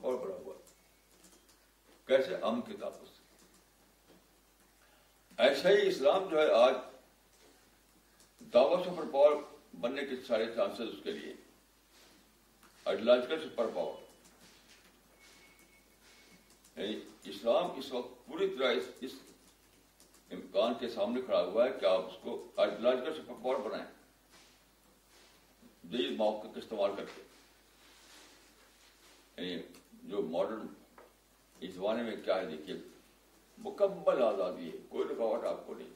پاور بنا ہوا ہے. کیسے؟ امن کی طاقت سے. ایسا ہی اسلام جو ہے آج دعوت سپر پاور بننے کے سارے چانسز اس کے لیے, آئیڈیالوجیکل سپر پاور. اسلام اس وقت پوری طرح اس, اس امکان کے سامنے کھڑا ہوا ہے کہ آپ اس کو آئیڈیالوجیکل سپر پاور بنائیں جی موقع کا استعمال کر کے. جو ماڈرن اس زمانے میں کیا ہے دیکھیے, مکمل آزادی ہے, کوئی رکاوٹ آپ کو نہیں,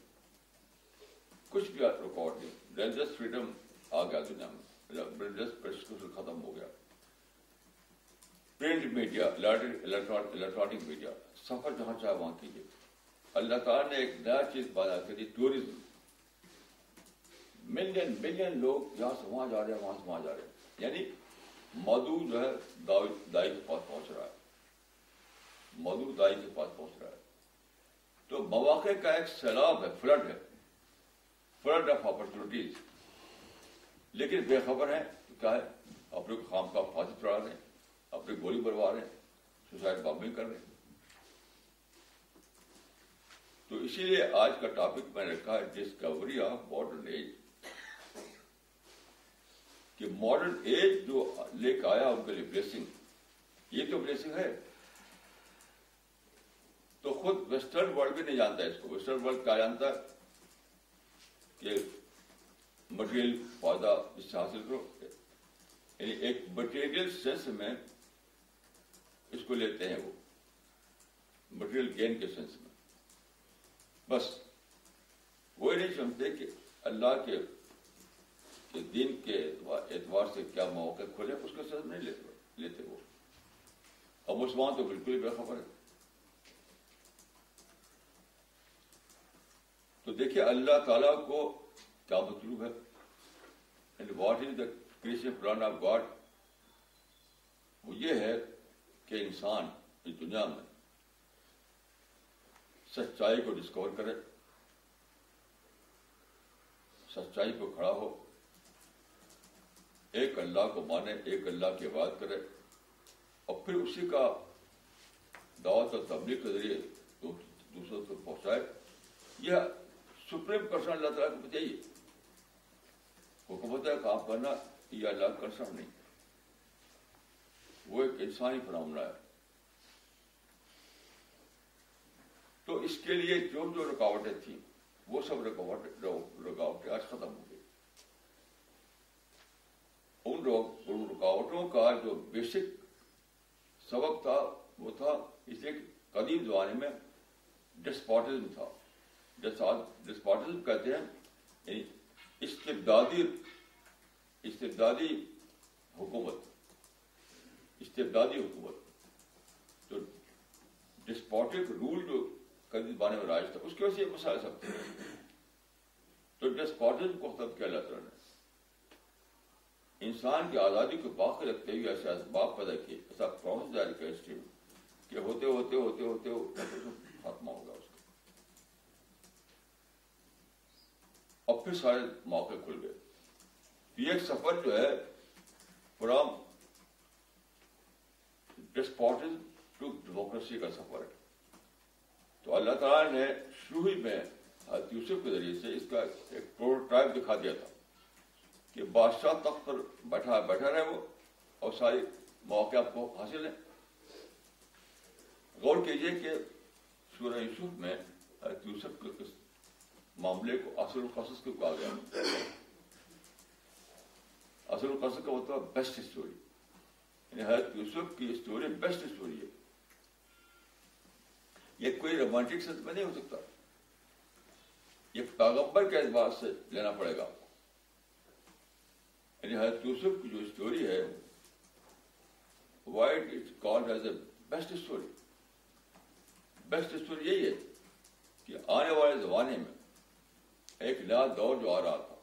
کچھ بھی رکاوٹ نہیں. ریلیجس فریڈم آ گیا دنیا میں, ریلیجس پرسکوشن ختم ہو گیا, پرنٹ میڈیا, الیکٹرانک میڈیا, سفر جہاں چاہے وہاں کیجیے. اللہ تعالیٰ نے ایک نیا چیز پیدا کر دی, ٹورزم. ملین ملین لوگ یہاں سے وہاں جا رہے ہیں, وہاں سے وہاں جا رہے ہیں, یعنی مدعو جو ہے دائی کے پاس پہنچ رہا ہے, مدعو دائی کے پاس پہنچ رہا ہے. تو مواقع کا ایک سیلاب ہے, فلڈ ہے, فلڈ آف اپرچونیٹیز, لیکن بے خبر ہیں کیا ہے, اپنے کو خام کا پھانسی چڑھا رہے ہیں, اپنے گولی مروا رہے ہیں, سوسائڈ بامبنگ کر رہے ہیں. تو اسی لیے آج کا ٹاپک میں نے رکھا ہے ڈسکوری آف ماڈرن ایج, کہ ماڈرن ایج جو لے کے آیا ان کے لیے بلیسنگ, یہ تو بلیسنگ ہے. تو خود ویسٹرن ورلڈ بھی نہیں جانتا اس کو. ویسٹرن ورلڈ کیا جانتا ہے کہ مٹیریل فائدہ اس سے حاصل کرو, یعنی ایک مٹیریل سینس میں اس کو لیتے ہیں, وہ مٹیریل گین کے سینس میں. بس وہ نہیں سمجھتے کہ اللہ کے دین کے اعتبار سے کیا مواقع کھولے, اس کا سر نہیں لیتے, لیتے وہ. اور مسلمان تو بالکل بے خبر ہے. تو دیکھیں اللہ تعالیٰ کو کیا مطلوب ہے, and what is the creation plan of God. وہ یہ ہے کہ انسان اس دنیا میں سچائی کو ڈسکور کرے, سچائی کو کھڑا ہو, ایک اللہ کو مانے, ایک اللہ کی بات کرے, اور پھر اسی کا دعوت اور تبلیغ کے ذریعے دوسروں کو پہنچائے. یہ سپریم کنسرن اللہ تعالیٰ کو بتائیے. حکومت ہے کام کرنا, یہ اللہ کا کنسرن نہیں, وہ ایک انسانی فنامنا ہے. تو اس کے لیے جو جو رکاوٹیں تھیں وہ سب رکاوٹ رکاوٹیں آج ختم ہو گئی. ان رکاوٹوں کا جو بیسک سبب تھا وہ تھا, اس ایک قدیم زمانے میں ڈسپوٹزم تھا. ڈسپوٹزم کہتے ہیں استبدادی, استبدادی حکومت, استبدادی حکومت. تو ڈسپوٹک رول جو قدیم زمانے میں راج تھا, اس کی وجہ سے یہ مسائل سب تھے. تو ڈسپوٹزم کو ختم کیا اللہ تعالیٰ نے, انسان کی آزادی کو باقی رکھتے ہوئے ایسے اسباب پیدا کیے, ایسا پروسیس جاری کیا ہسٹری میں کہ ہوتے ہوتے ہوتے ہوتے خاتمہ ہوگا اس کا, اور پھر سارے موقع کھل گئے. یہ ایک سفر جو ہے فرام ڈسپوٹزم ٹو ڈیموکریسی کا سفر ہے. تو اللہ تعالیٰ نے شروع ہی میں حضرت یوسف کے ذریعے سے اس کا ایک پروٹوٹائپ دکھا دیا تھا کہ بادشاہ تخت پر بیٹھا بیٹھا رہے وہ, اور ساری مواقع آپ کو حاصل ہیں. غور کیجئے کہ سورہ یوسف میں یوسف کے اس معاملے کو اصل القصص کیوں کہا گیا. اصل القصص کا مطلب بیسٹ اسٹوری, یعنی حضرت یوسف کی اسٹوری بیسٹ اسٹوری ہے. یہ کوئی رومانٹک سینس میں نہیں ہو سکتا, یہ پیغمبر کے اعتبار سے لینا پڑے گا. یعنی حضرت یوسف کی جو اسٹوری ہے, why it called as a best story. Best story یہی ہے کہ آنے والے زمانے میں ایک نیا دور جو آ رہا تھا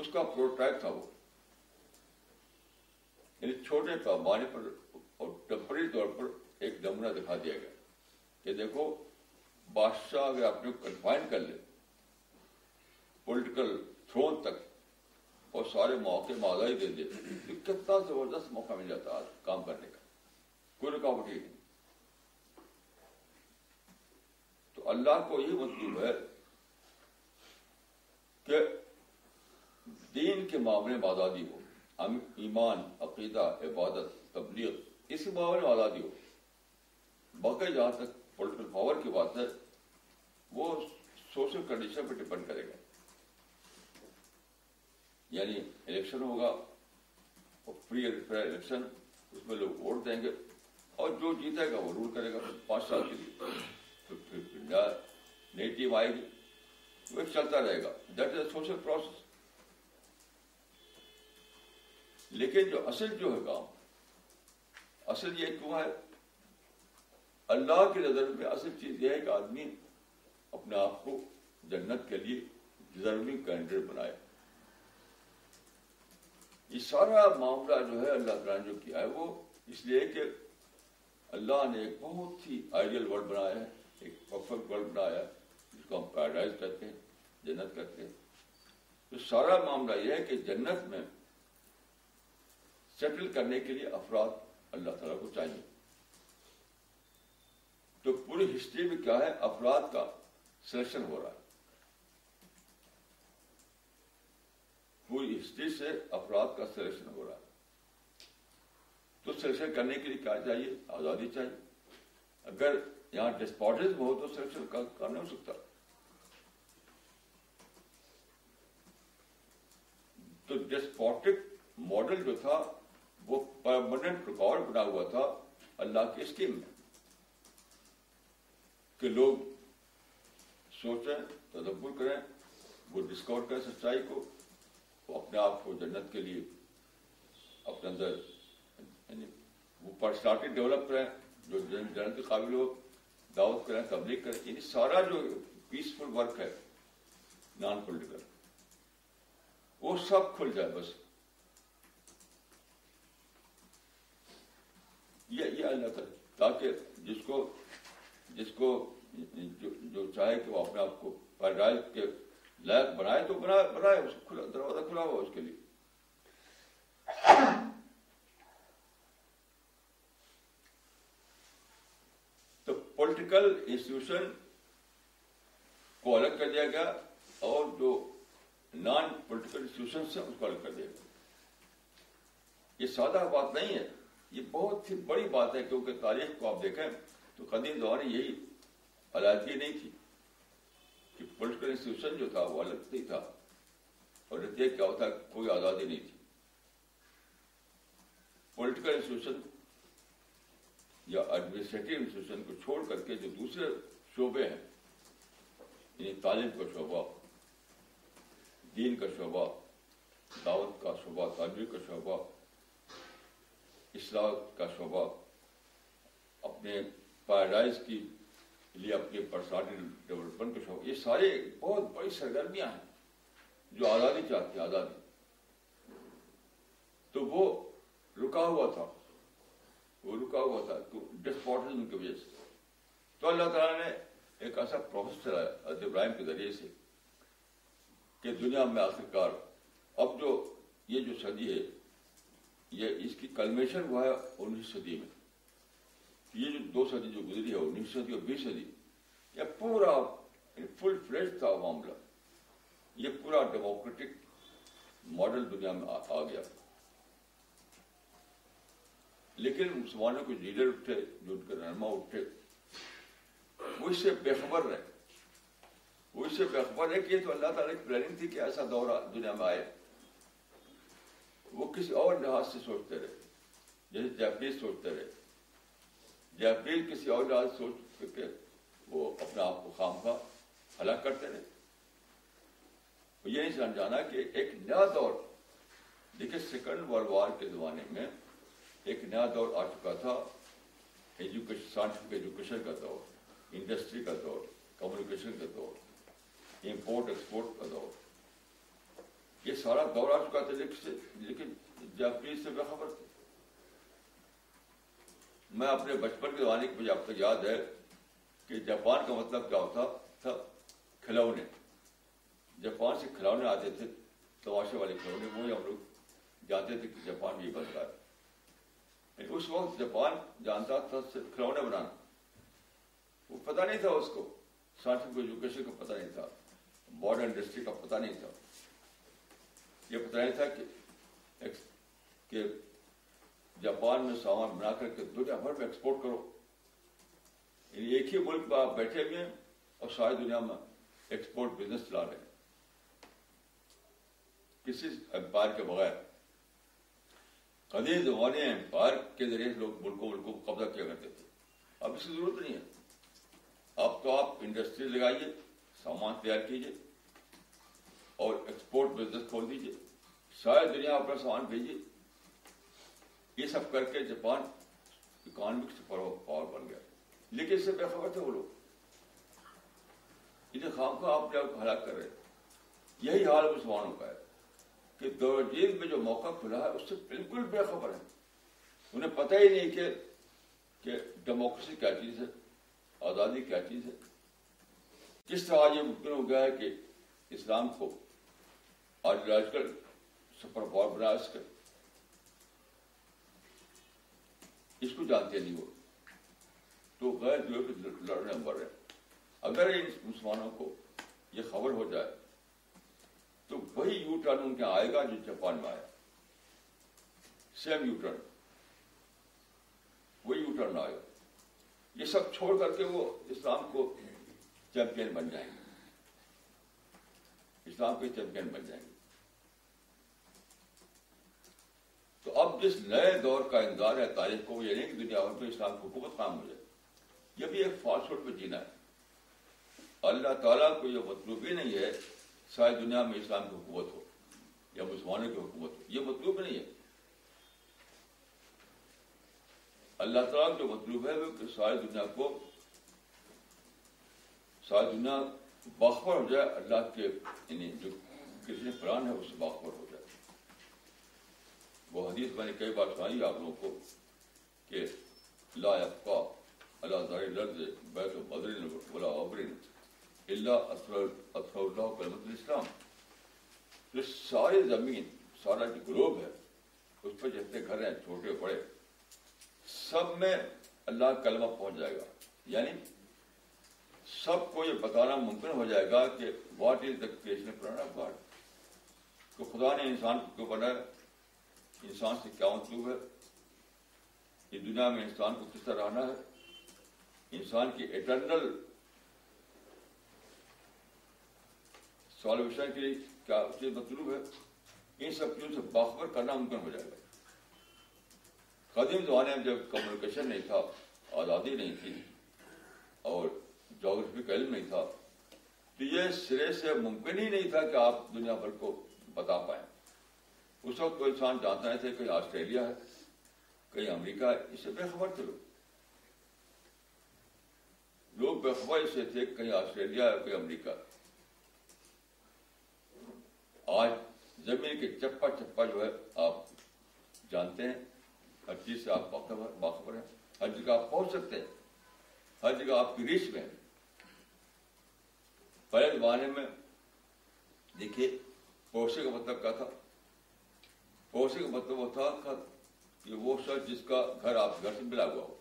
اس کا پروٹوٹائپ تھا وہ, یعنی چھوٹے پیمانے پر اور ٹمپرری طور پر ایک نمونہ دکھا دیا گیا کہ دیکھو, بادشاہ اگر اپنے کو کنفائن کر لے پولیٹیکل تھرون تک اور سارے مواقع میں آزادی دے دے, تو کتنا زبردست موقع مل جاتا ہے کام کرنے کا, کوئی رکاوٹ ہی نہیں. تو اللہ کو یہ مطلوب ہے کہ دین کے معاملے میں آزادی ہو, ایمان, عقیدہ, عبادت, تبلیغ, اس معاملے میں آزادی ہو. باقی جہاں تک پولیٹیکل پاور کی بات ہے وہ سوشل کنڈیشن پہ ڈپینڈ کرے گا. یعنی الیکشن ہوگا اور فری اینڈ فیئر الیکشن, اس میں لوگ ووٹ دیں گے, اور جو جیتے گا وہ رول کرے گا پانچ سال کے لیے. تو پھر انڈیا نئی ٹیم آئے گی, وہ چلتا رہے گا. That is a social process. لیکن جو اصل جو ہے کام, اصل یہ کیوں ہے اللہ کی نظر میں؟ اصل چیز یہ ہے کہ آدمی اپنے آپ کو جنت کے لیے ڈیزرونگ کینڈیڈیٹ بنائے. یہ سارا معاملہ جو ہے اللہ تعالیٰ نے جو کیا ہے وہ اس لیے کہ اللہ نے ایک بہت ہی آئیڈیل ورلڈ بنایا ہے, ایک پرفیکٹ ورلڈ بنایا ہے, جس کو ہم پیراڈائز کہتے ہیں, جنت کہتے ہیں. تو سارا معاملہ یہ ہے کہ جنت میں سیٹل کرنے کے لیے افراد اللہ تعالیٰ کو چاہیے. تو پوری ہسٹری میں کیا ہے, افراد کا سلیکشن ہو رہا ہے. پوری ہسٹری سے افراد کا سلیکشن ہو رہا ہے. تو سلیکشن کرنے کے لیے کیا چاہیے؟ آزادی چاہیے. اگر یہاں ڈسپوٹزم ہو تو سلیکشن کا نہیں ہو سکتا. تو ڈسپوٹک ماڈل جو تھا وہ پرماننٹ ریکارڈ بنا ہوا تھا اللہ کی اسکیم میں, کہ لوگ سوچیں, تدبر کریں, وہ ڈسکور کریں سچائی کو, وہ اپنے آپ کو جنت کے لیے اپنے اندر یعنی وہ پرسنالٹی ڈیولپ کریں جو جنت کے قابل ہو, دعوت کریں, تبلیغ کریں. یعنی سارا جو پیسفل ورک ہے نان پولیٹیکل وہ سب کھل جائے. بس یہ اللہ تعالیٰ, تاکہ جس کو جس کو جو, جو چاہے کہ وہ اپنے آپ کو پیراڈائز کے لائق بنائے تو بنائے بنائے اس کو دروازہ کھلا ہوا اس کے لیے. تو پولیٹیکل انسٹیٹیوشن کو الگ کر دیا گیا اور جو نان پولیٹیکل انسٹیٹیوشن سے اس کو الگ کر دیا گیا. یہ سادہ بات نہیں ہے, یہ بہت ہی بڑی بات ہے, کیونکہ تاریخ کو آپ دیکھیں تو قدیم دور میں یہی علیحدگی نہیں تھی کہ پولیٹیکل انسٹیٹیوشن جو تھا وہ الگ نہیں تھا اور نتیجہ کیا ہوتا, کوئی آزادی نہیں تھی. پولیٹیکل انسٹیٹیوشن یا ایڈمنسٹریٹو انسٹیٹیوشن کو چھوڑ کر کے جو دوسرے شعبے ہیں, یعنی تعلیم کا شعبہ, دین کا شعبہ, دعوت کا شعبہ, تعلیم کا شعبہ, اصلاح کا شعبہ, اپنے پیراڈائز کی لیے اپنے پرسنالٹی ڈیولپمنٹ کا شوق, یہ سارے بہت بڑی سرگرمیاں ہیں جو آزادی چاہتی ہیں, آزادی. تو وہ رکا ہوا تھا, وہ رکا ہوا تھا ڈسپوٹزم کی وجہ سے. تو اللہ تعالیٰ نے ایک ایسا پروسیس چلایا حضرت ابراہیم کے ذریعے سے کہ دنیا میں آخرکار اب جو یہ جو صدی ہے یہ اس کی کلمیشن ہوا ہے انیس صدی میں. یہ جو دو صدی جو گزری ہے انیس صدی اور بیس صدی, یہ پورا فل فلیش تھا معاملہ. یہ پورا ڈیموکریٹک ماڈل دنیا میں آ گیا. لیکن مسلمانوں کے لیڈر اٹھے, جو ان کے رہنما اٹھے, وہ اس سے بے خبر رہے, وہ اس سے بے خبر رہے کہ یہ تو اللہ تعالیٰ کی پلاننگ تھی کہ ایسا دور دنیا میں آئے. وہ کسی اور لحاظ سے سوچتے رہے, جیسے جاپنیز سوچتے رہے. جاپنیز کسی اور لحاظ سے سوچ کر کے وہ اپنے آپ کو خام خواہ ہلاک کرتے رہے. یہی سمجھانا کہ ایک نیا دور, دیکھیے سیکنڈ ورلڈ وار کے زمانے میں ایک نیا دور آ چکا تھا, ایجوکیشن, سائنٹیفک ایجوکیشن کا دور, انڈسٹری کا دور, کمیونیکیشن کا دور, امپورٹ ایکسپورٹ کا دور, یہ سارا دور آ چکا تھا. لیکن جاپنیز سے بے خبر تھے. میں اپنے بچپن کے زمانے کی مجھے آپ کو یاد ہے کہ جاپان کا مطلب کیا ہوتا تھا, کھلونے. جاپان سے کھلونے آتے تھے, تماشے والے کھلونے, وہی ہم لوگ جانتے تھے کہ جاپان میں یہ بنتا ہے. اس وقت جاپان جانتا تھا صرف کھلونے بنانا, وہ پتہ نہیں تھا اس کو سائنٹیفک ایجوکیشن کا پتہ نہیں تھا, ماڈرن انڈسٹری کا پتہ نہیں تھا. یہ پتہ نہیں تھا کہ جاپان میں سامان بنا کر کے دنیا بھر میں ایکسپورٹ کرو. یعنی ایک ہی ملک میں آپ بیٹھے ہوئے ہیں اور ساری دنیا میں ایکسپورٹ بزنس چلا رہے ہیں کسی امپائر کے بغیر. قدیم زمانے امپائر کے ذریعے لوگ ملکوں ملکوں کو قبضہ کیا کرتے تھے. اب اس کی ضرورت نہیں ہے. اب تو آپ انڈسٹری لگائیے, سامان تیار کیجیے اور ایکسپورٹ بزنس کھول دیجیے, شاید دنیا اپنا سامان بھیجیے. یہ سب کر کے جاپان اکانومک سے پاور بن گیا, لیکن اس سے بے خبر تھے وہ لوگ. انہیں خام خواہ اپنے آپ کو ہلاک کر رہے ہیں. یہی حال مسلمانوں کا ہے کہ دور جیل میں جو موقع کھلا ہے اس سے بالکل بے خبر ہے. انہیں پتہ ہی نہیں کہ کہ ڈیموکریسی کیا چیز ہے, آزادی کیا چیز ہے, کس طرح یہ ممکن ہو گیا ہے کہ اسلام کو آئیڈیالوجیکل سپر پاور بنا کر اس کو جانتے نہیں ہو. تو غیر جو لڑنے نمبر ہے. اگر ان مسلمانوں کو یہ خبر ہو جائے تو وہی یو ٹرن ان کے آئے گا جو جاپان میں آیا, سیم یو ٹرن, وہی یو ٹرن آئے گا. یہ سب چھوڑ کر کے وہ اسلام کو چیمپئن بن جائیں گے, اسلام کے چیمپئن بن جائیں گے. تو اب جس نئے دور کا انتظار ہے تاریخ کو, یہ نہیں کہ دنیا بھر میں اسلام کو حکومت کام ہو جائے, یہ بھی ایک فاسٹ فوڈ پہ جینا ہے. اللہ تعالیٰ کو یہ مطلوب ہی نہیں ہے شاید دنیا میں اسلام کی حکومت ہو یا مسلمانوں کی حکومت ہو, یہ مطلوب نہیں ہے. اللہ تعالیٰ کا جو مطلوب ہے وہ کہ ساری دنیا کو, ساری دنیا باخبر ہو جائے اللہ کے, یعنی جو کرشن پران ہے اس سے باخبر ہو جائے. وہ حدیث میں نے کئی بار سنائی آپ لوگوں کو کہ لا یبقی علی ظاہر الارض بیت بدر ولا عبر الا اطفاء اللہ کلمۃ الاسلام. جو ساری زمین, سارا جو گلوب ہے, اس پہ جتنے گھر ہیں چھوٹے بڑے, سب میں اللہ کا کلمہ پہنچ جائے گا. یعنی سب کو یہ بتانا ممکن ہو جائے گا کہ what is the creation plan of God, کہ خدا نے انسان کو کیوں بنایا, انسان سے کیا مطلوب ہے, اس دنیا میں انسان کو کس طرح رہنا ہے, انسان کی اٹرنل سالویشن کے لیے کیا چیز مطلوب ہے, ان سب چیزوں سے باخبر کرنا ممکن ہو جائے گا. قدیم زمانے میں جب کمیونیکیشن نہیں تھا, آزادی نہیں تھی اور جغرافی کا علم نہیں تھا, تو یہ سرے سے ممکن ہی نہیں تھا کہ آپ دنیا بھر کو بتا پائیں. اس وقت کوئی انسان جانتا نہیں تھے کہیں آسٹریلیا ہے, کہیں امریکہ ہے, اس سے بے خبر تھے لوگ. لوگ بے خبر اس سے تھے کہیں آسٹریلیا ہے, کہیں امریکہ. آج زمین کے چپا چپا جو ہے آپ جانتے ہیں, ہر چیز سے آپ باخبر ہیں, ہر جگہ آپ پہنچ سکتے ہیں, ہر جگہ آپ کی ریچ میں ہے. پہلے زمانے میں دیکھیے پوشے کا مطلب کیا تھا. پڑوسی کا مطلب وہ تھا کہ وہ شخص جس کا گھر آپ گھر سے ملا ہوا ہو,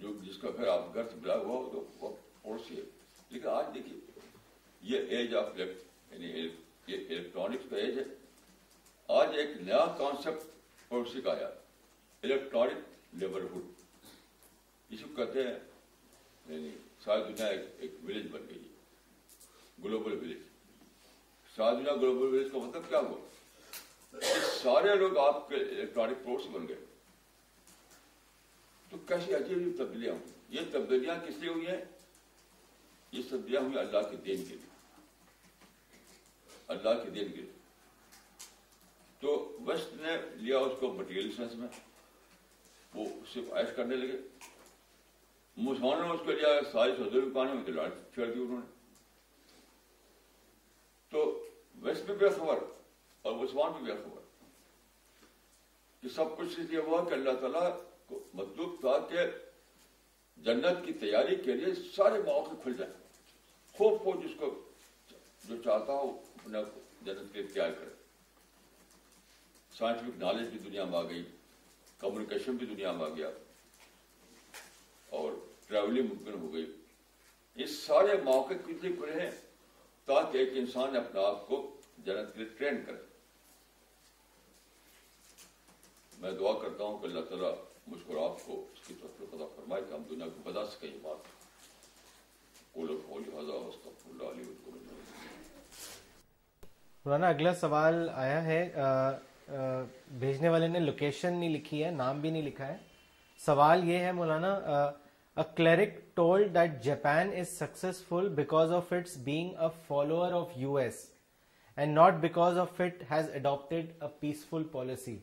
جو جس کا گھر آپ گھر سے ملا ہوا ہو تو وہ پڑوسی ہے. لیکن آج دیکھیے یہ ایج آف یعنی الیکٹرانکس کا ایج ہے. آج ایک نیا کانسیپٹ پڑوسی کا آیا, الیکٹرانک نیبرہڈ. اس کو کہتے ہیں یعنی ساری دنیا ایک ولیج بن گئی ہے, گلوبل ولیج. ساجنا گلوبل ولیج کا مطلب کیا ہوا, سارے لوگ آپ کے الیکٹرانک پورٹس بن گئے. تو کیسی عجیب تبدیلیاں ہوئی. یہ تبدیلیاں کس لیے ہوئی ہیں؟ یہ تبدیلیاں ہوئی اللہ کے دین کے لیے, اللہ کے دین کے لیے. تو ویسٹ نے لیا اس کو مٹیریل سینس میں, وہ صرف عیش کرنے لگے. مسلمانوں نے اس کو لیا ساری سوزے بھی پانی میں چھیڑ دی انہوں نے. تو ویسٹ بھی بے خبر اور مسلمان بھی بے خبر, کہ سب کچھ اس لیے ہوا کہ اللہ تعالیٰ کو مطلوب تھا کہ جنت کی تیاری کے لیے سارے مواقع کھل جائیں. خوب خوب جس کو جو چاہتا ہو اپنے جنت کے لیے تیار کرے. سائنٹیفک نالج بھی دنیا میں آ گئی, کمیونیکیشن بھی دنیا میں آ گیا اور ٹریولنگ ممکن ہو گئی. یہ سارے مواقع کتنے کھلے ہیں تاکہ ایک انسان اپنے آپ کو جنت کے لیے ٹرین کرے. میں دعا کرتا ہوں کہ اللہ تعالیٰ مجھ کو آپ کو اس کی توفیق عطا فرمائے کہ ہم دنیا کو بتا سکیں یہ بات. قول قولی ھذا واستغفر اللہ لی ولکم. مولانا اگلا سوال آیا ہے, آ, آ, بھیجنے والے نے لوکیشن نہیں لکھی ہے, نام بھی نہیں لکھا ہے. سوال یہ ہے مولانا, a cleric told that Japan is successful because of its being a follower of U S and not because of it has adopted a peaceful policy.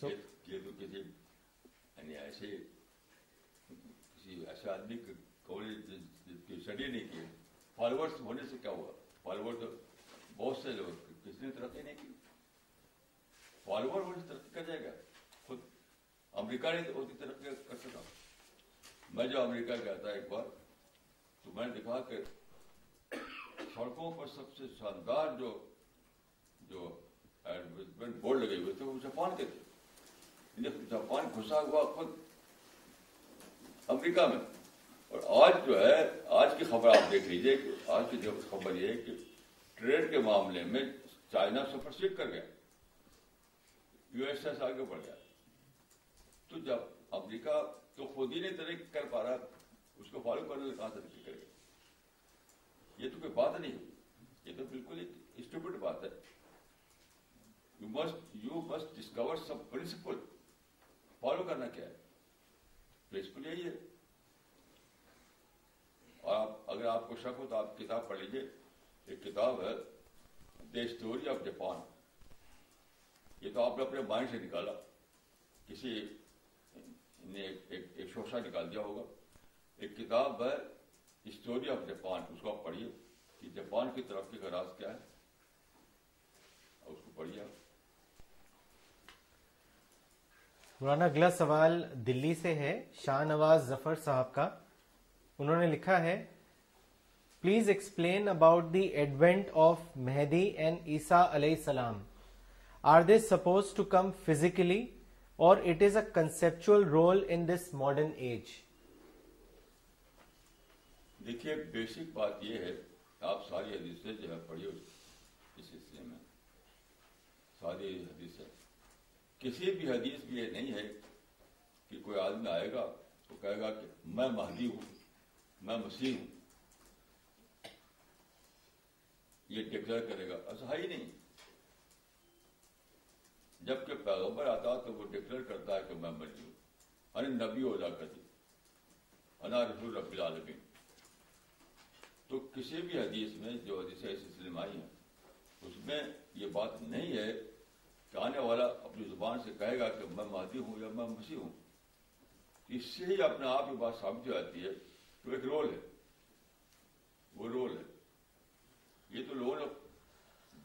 So یہ تو کسی یعنی ایسے کسی ایسے آدمی کو اسٹڈی نہیں کیے, فالوورس ہونے سے کیا ہوا, فالوور بہت سے لوگ کس نے ترقی نہیں کی, فالوور ہونے سے ترقی کر جائے گا, خود امریکہ نے ہوتی ترقی کر سکا. میں جب امریکہ گیا تھا ایک بار تو میں نے دیکھا کہ سڑکوں پر سب سے شاندار جو جو ایڈورٹائزمنٹ بورڈ لگے ہوئے تھے وہ جاپان کے تھے. جاپان گھسا ہوا خود امریکہ میں. اور آج جو ہے آج کی خبر آپ دیکھ لیجیے, آج کی جو خبر یہ ہے کہ ٹریڈ کے معاملے میں چائنا سپرسیڈ کر گیا, یو ایس ایس آگے بڑھ گیا. تو جب امریکہ تو خود ہی نہیں ترقی کر پا رہا, اس کو فالو کرنے سے کہاں ترقی کرے گا؟ یہ تو کوئی بات نہیں, یہ تو بالکل ایک اسٹوپڈ بات ہے. You must you must discover some principle. Follow کرنا کیا ہے؟ پرنسپل یہی ہے. اور آپ اگر آپ کو شک ہو تو آپ کتاب پڑھ لیجیے, ایک کتاب ہے دی اسٹوری آف جاپان. یہ تو آپ نے اپنے مائنڈ سے نکالا, کسی نے ایک شوشہ نکال دیا ہوگا. ایک کتاب ہے اسٹوری آف جاپان, اس کو آپ پڑھیے کہ جاپان کی ترقی کا راز کیا ہے, اس کو پڑھیے. مولانا اگلا سوال دلی سے ہے شاہ نواز ظفر صاحب کا. انہوں نے لکھا ہے, please explain about the advent of Mahdi and عیسیٰ علیہ السلام. Are they suppose to come physically or it is a conceptual role in this modern age? دیکھیے بیسک بات یہ ہے, آپ ساری حدیثیں جو ہے پڑھیے اس سلسلے میں, ساری حدیثیں. کسی بھی حدیث میں یہ نہیں ہے کہ کوئی آدمی آئے گا تو کہے گا کہ میں مہدی ہوں, میں مسیح ہوں, یہ ڈکلیئر کرے گا. ایسا ہی نہیں. جبکہ پیغمبر آتا تو وہ ڈکلیئر کرتا ہے کہ میں مسیح ہوں, انا نبی ہو جا کر دی, انا رسول رب العالمین. تو کسی بھی حدیث میں جو حدیث اس سلسلے میں آئی ہیں اس میں یہ بات نہیں ہے کہ آنے والا اپنی زبان سے کہے گا کہ میں مہدی ہوں یا میں مسیح ہوں. اس سے ہی اپنے آپ یہ بات سمجھ آتی ہے کہ ایک رول ہے, وہ رول ہے. یہ تو لوگوں نے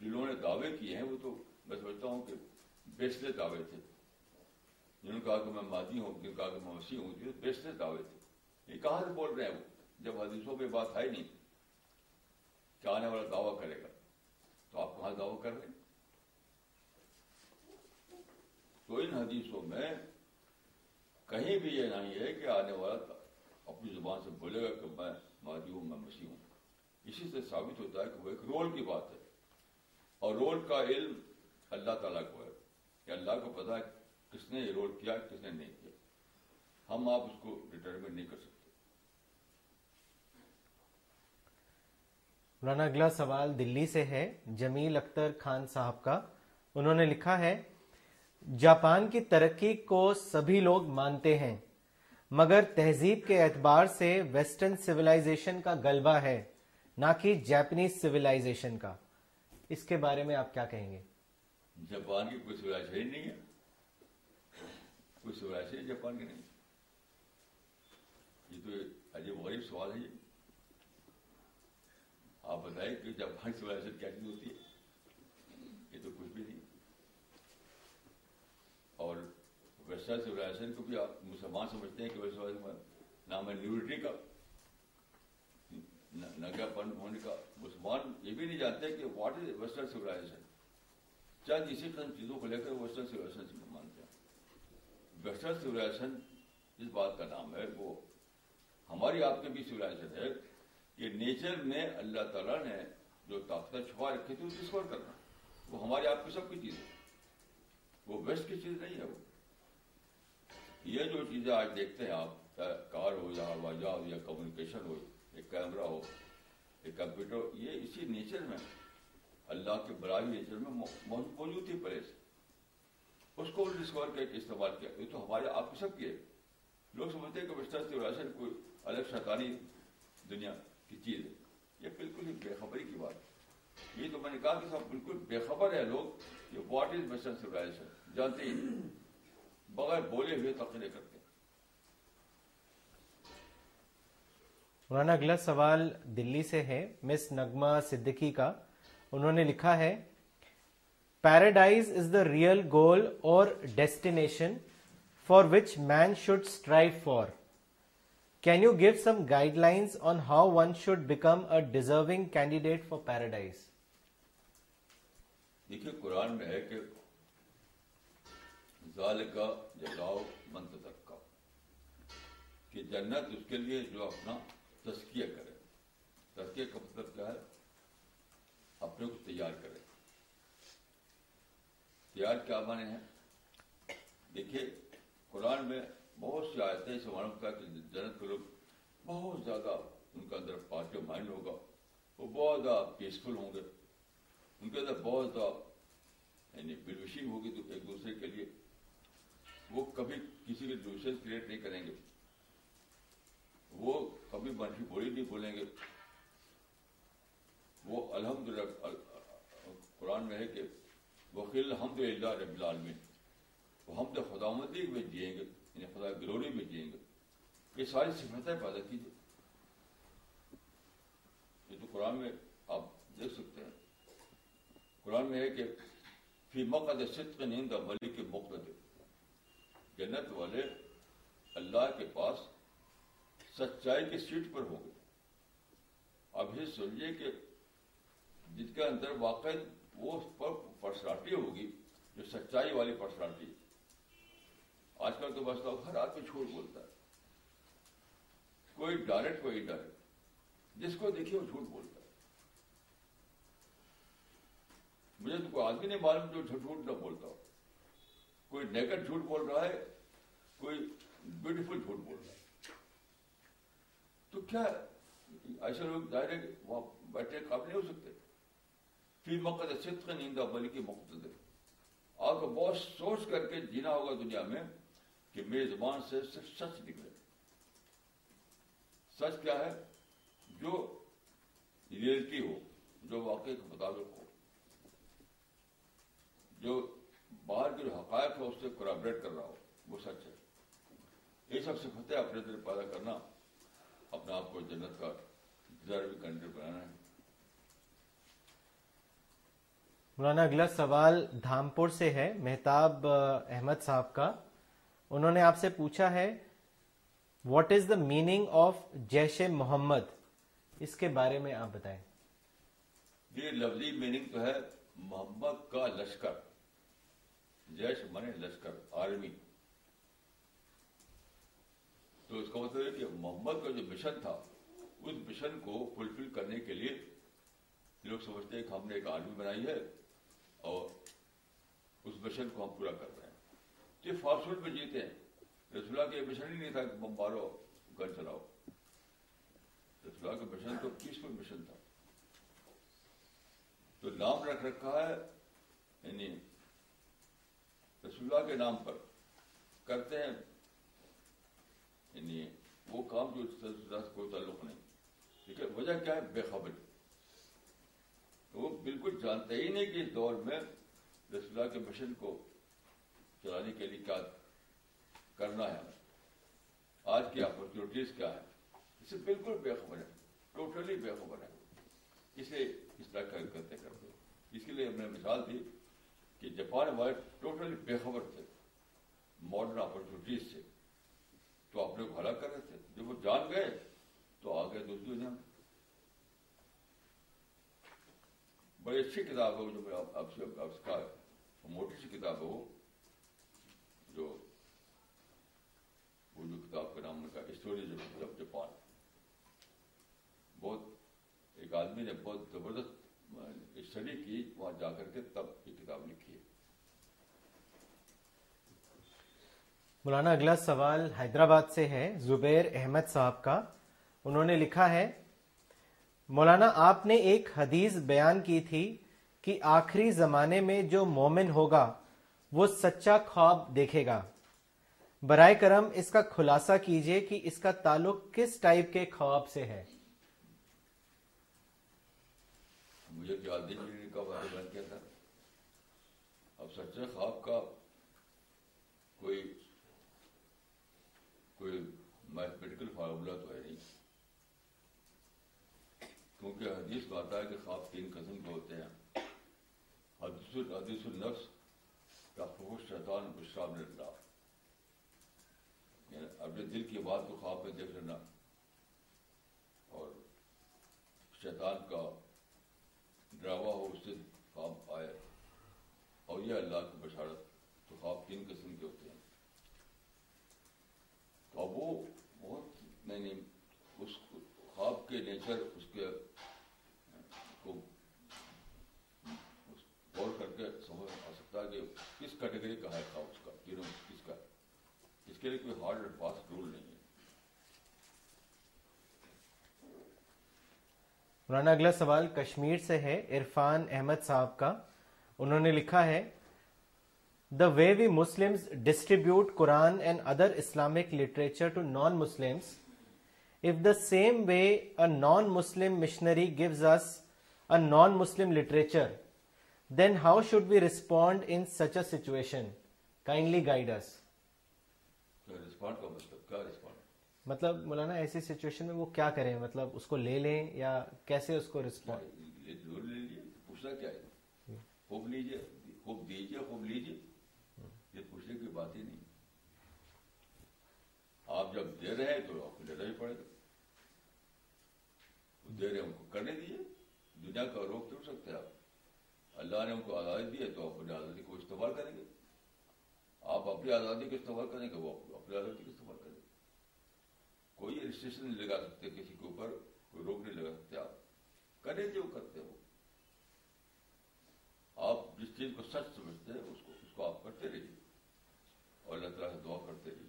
جنہوں نے دعوے کیے ہیں وہ تو میں سمجھتا ہوں کہ بیسلے دعوے تھے. جنہوں نے کہا کہ میں مادی ہوں, جنہوں نے کہا کہ میں مسیح ہوں, یہ بیسلے دعوے تھے. یہ کہاں سے بول رہے ہیں وہ, جب حدیثوں پہ بات ہے نہیں کہ آنے والا دعویٰ کرے گا, تو آپ کہاں دعویٰ کر رہے ہیں؟ تو ان حدیثوں میں کہیں بھی یہ نہیں ہے کہ آنے والا اپنی زبان سے بولے گا کہ میں مادی ہوں, میں مسیح ہوں. اسی سے ثابت ہوتا ہے کہ وہ ایک رول کی بات ہے, اور رول کا علم اللہ تعالیٰ کو ہے کہ اللہ کو پتا ہے کس نے یہ رول کیا کس نے نہیں کیا. ہم آپ اس کو ڈٹرمن نہیں کر سکتے. مولانا اگلا سوال دلی سے ہے جمیل اختر خان صاحب کا. انہوں نے لکھا ہے, جاپان کی ترقی کو سبھی لوگ مانتے ہیں مگر تہذیب کے اعتبار سے ویسٹرن سویلائزیشن کا غلبہ ہے, نہ کہ جاپنیز سویلائزیشن کا. اس کے بارے میں آپ کیا کہیں گے؟ جاپان کی کوئی سویلائزیشن نہیں ہے, کوئی سویلائزیشن جاپان کی نہیں. یہ تو عجیب غریب سوال ہے. یہ آپ بتائیں کہ جاپان کی سویلائزیشن کیا چیز ہوتی ہے؟ یہ تو کچھ بھی نہیں. اور ویسٹرن سویلائزیشن کو بھی آپ مسلمان سمجھتے ہیں کہ ویسٹرن سویلائزیشن نام ہے نیوٹری کا, ننگاپن ہونے کا. مسلمان یہ بھی نہیں جانتے کہ واٹ از ویسٹرن سویلائزیشن. چند اسی طرح چیزوں کو لے کر ویسٹرن سویلائزیشن سے مانتے ہیں. ویسٹرن سویلائزیشن اس بات کا نام ہے, وہ ہماری آپ کے بھی سویلائزیشن ہے کہ نیچر میں اللہ تعالیٰ نے جو طاقتیں چھپا رکھی تھی اسے ڈسکور کرنا. وہ ہماری آپ کی سب کی چیز ہے, وہ ویسٹ کی چیز نہیں ہے. وہ یہ جو چیزیں آج دیکھتے ہیں آپ, کار ہو یا ہوا جہاز یا کمیونیکیشن ہو, ایک کیمرہ ہو, ایک کمپیوٹر, یہ اسی نیچر میں اللہ کے برائی اثر میں موجود تھی پہلے سے, اس کو ڈسکور کر کے استعمال کیا. یہ تو ہمارے آپ کی سب کی ہے. لوگ سمجھتے ہیں کہ وسطرت وراشن کوئی الگ شیطانی دنیا کی چیز ہے. یہ بالکل ہی بے خبری کی بات ہے. یہ تو میں نے کہا کہ سب بالکل بے خبر ہے لوگ کہ واٹ از ویسٹرن سویلائزیشن, جانتے ہی بغیر بولے ہوئے تقریر کرتے ہیں. مولانا اگلا سوال دلی سے ہے مس نغمہ صدیقی کا. انہوں نے لکھا ہے paradise is the real goal اور destination for which man should strive for. Can you give some guidelines on how one should become a deserving candidate for paradise? دیکھیے قرآن میں ہے کہ ذالک جزاؤ من تزکا, کہ جنت اس کے لیے جو اپنا تزکیہ کرے. تزکیہ کا مطلب کیا ہے؟ اپنے کو تیار کرے. تیار کیا معنی ہے؟ دیکھیے قرآن میں بہت سی آیتیں سے معلوم ہوتا ہے کہ جنت کے لوگ بہت زیادہ ان کا اندر پازیٹیو مائنڈ ہوگا, وہ بہت زیادہ پیسفل ہوں گے, ان کے اندر بہت زیادہ یعنی ویل وشنگ ہوگی تو ایک دوسرے کے لیے, وہ کبھی کسی کے ڈوشن کریٹ نہیں کریں گے, وہ کبھی منفی بولی نہیں بولیں گے. وہ الحمدللہ قرآن میں ہے کہ وقل الحمد للہ رب العالمین, وہ ہم تو خدا مندی میں جئیں گے یعنی خدا گلوری میں جئیں گے. یہ ساری صفتیں پیدا کیجیے. یہ تو قرآن میں آپ دیکھ سکتے ہیں. قرآن میں ہے کہ فی مقعد صدق عند ملک مقتدر, جنت والے اللہ کے پاس سچائی کی سیٹ پر ہوں گے. اب یہ سمجھیے کہ جس کے اندر واقع وہ پرسنالٹی ہوگی جو سچائی والی پرسنالٹی ہے. آج کل تو بس ہر آدمی جھوٹ بولتا ہے, کوئی ڈائریکٹ کوئی انڈائریکٹ, جس کو دیکھیے وہ جھوٹ بولتا ہے. مجھے تو کوئی آدمی نہیں معلوم جو جھوٹ نہ بولتا ہو. کوئی نیکڈ جھوٹ بول رہا ہے, کوئی بیوٹیفل جھوٹ بول رہا ہے. تو کیا ایسے لوگ ڈائریکٹ وہاں بیٹھے قابل نہیں ہو سکتے. فی مقعد صدق عند ملک مقتدر, آپ کو بہت سوچ کر کے جینا ہوگا دنیا میں کہ میری زبان سے صرف سچ نکلے. سچ کیا ہے؟ جو ریئلٹی ہو, جو واقعے کے مطابق ہو, جو باہر کے جو حقائق ہو اس سے کولابریٹ کر رہا ہو, وہ سچ ہے. یہ سب صفتیں اپنے اندر پیدا کرنا اپنے آپ کو جنت کا ڈیزرونگ کینڈیڈیٹ بنانا ہے. مولانا اگلا سوال دھامپور سے ہے مہتاب احمد صاحب کا. انہوں نے آپ سے پوچھا ہے what is the meaning of Jaish محمد, اس کے بارے میں آپ بتائیں. یہ لفظی میننگ تو ہے محمد کا لشکر. جیش مانے لشکر, آرمی. تو اس کا مطلب ہے کہ محمد کا جو مشن تھا اس مشن کو فلفل کرنے کے لیے لوگ سمجھتے ہیں کہ ہم نے ایک آرمی بنائی ہے اور اس مشن کو ہم پورا کر رہے ہیں. یہ فاسٹ میں جیتے ہیں. رسول اللہ کے مشن ہی نہیں تھا کہ بم مارو گھر چلاؤ. رسول اللہ کا مشن تو پیسفل مشن تھا. تو نام رکھ رکھا ہے یعنی رسول اللہ کے نام پر کرتے ہیں یعنی وہ کام جو کوئی تعلق نہیں. ٹھیک ہے. وجہ کیا ہے؟ بے خبری. وہ بالکل جانتے ہی نہیں کہ اس دور میں رسول اللہ کے مشن کو چلانے کے لیے کیا کرنا ہے, آج کی اپرچونیٹیز کیا ہے. اس سے بالکل بے خبر ہے, ٹوٹلی بے خبر ہے. اسے اس طرح کا کرتے کرتے اس کے لیے ہم نے مثال دی کہ جاپان والے ٹوٹلی بے خبر تھے ماڈرن اپرچونیٹیز سے, تو آپ لوگ بھلا کر رہے تھے. جب وہ جان گئے تو آ گئے دوسری دنیا میں. بڑی اچھی کتاب ہے وہ جو میں آپ سے آپ کا موٹی سی کتاب ہے وہ جو وہ جو کتاب کا نام کا اسٹوریز آف جاپان. بہت ایک آدمی نے بہت زبردست اسٹڈی کی وہاں جا کر کے, تب یہ کتاب لکھی ہے. مولانا اگلا سوال حیدرآباد سے ہے زبیر احمد صاحب کا. انہوں نے لکھا ہے مولانا آپ نے ایک حدیث بیان کی تھی کہ آخری زمانے میں جو مومن ہوگا وہ سچا خواب دیکھے گا. برائے کرم اس کا خلاصہ کیجئے کہ اس کا تعلق کس ٹائپ کے خواب سے ہے. مجھے جلدی جلدی کا واقعہ بن گیا تھا. اب سچے خواب کا کوئی کوئی میتھمیٹیکل فارمولا تو ہے نہیں، کیونکہ حدیث میں آتا ہے کہ خواب تین قسم کے ہوتے ہیں. حدیث حدیث النفس تحفظ شیطان بشراب للہ، یعنی اپنے دل کی بات کو خواب میں دیکھ لینا اور شیطان کا ڈراوا ہو اس سے خواب آئے، اور یہ اللہ کی بشارت. تو خواب تین قسم کے ہوتے ہیں. تو اب وہ بہت میں نے اس خواب کے نیچر اس کے کو غور کر کے سمجھ آ سکتا ہے کہ کس کیٹیگری کا ہے خواب اس کا، تینوں کس کا. اس کے لیے کوئی ہارڈ اینڈ فاسٹ رول نہیں ہے. مولانا اگلا سوال کشمیر سے ہے عرفان احمد صاحب کا. انہوں نے لکھا ہے the way we Muslims distribute Quran and other Islamic literature to non Muslims, if the same way a non-Muslim missionary gives us a non-Muslim literature, then how should we respond in such a situation? Kindly guide us. Kya respond ka matlab? Kya respond? مطلب مولانا ایسی سچویشن میں وہ کیا کریں، مطلب اس کو لے لیں یا کیسے اس کو رسپونڈ؟ لے لیجیے، پوچھنا کیا ہے، خوب لیجیے، خوب دیجیے، خوب لیجیے، یہ پوچھنے کی بات ہی نہیں. آپ جب دے رہے ہیں تو آپ کو لینا ہی پڑے گا. دے رہے ہم کو کرنے دیجیے، دنیا کا روک تو سکتے ہیں آپ. اللہ نے ہم کو آزادی دی ہے تو آپ اپنی آزادی کو استعمال کریں گے. آپ اپنی آزادی کو استعمال کریں گے، وہ اپنی آزادی کو استعمال کریں گے. کوئی ریسٹرکشن نہیں لگا سکتے کسی کے اوپر، کوئی روک نہیں لگا سکتے. آپ کریں جو کرتے ہو، آپ جس چیز کو سچ سمجھتے ہیں اس کو اس کو آپ کرتے رہیے اور اللہ تعالیٰ سے دعا کرتے رہیے.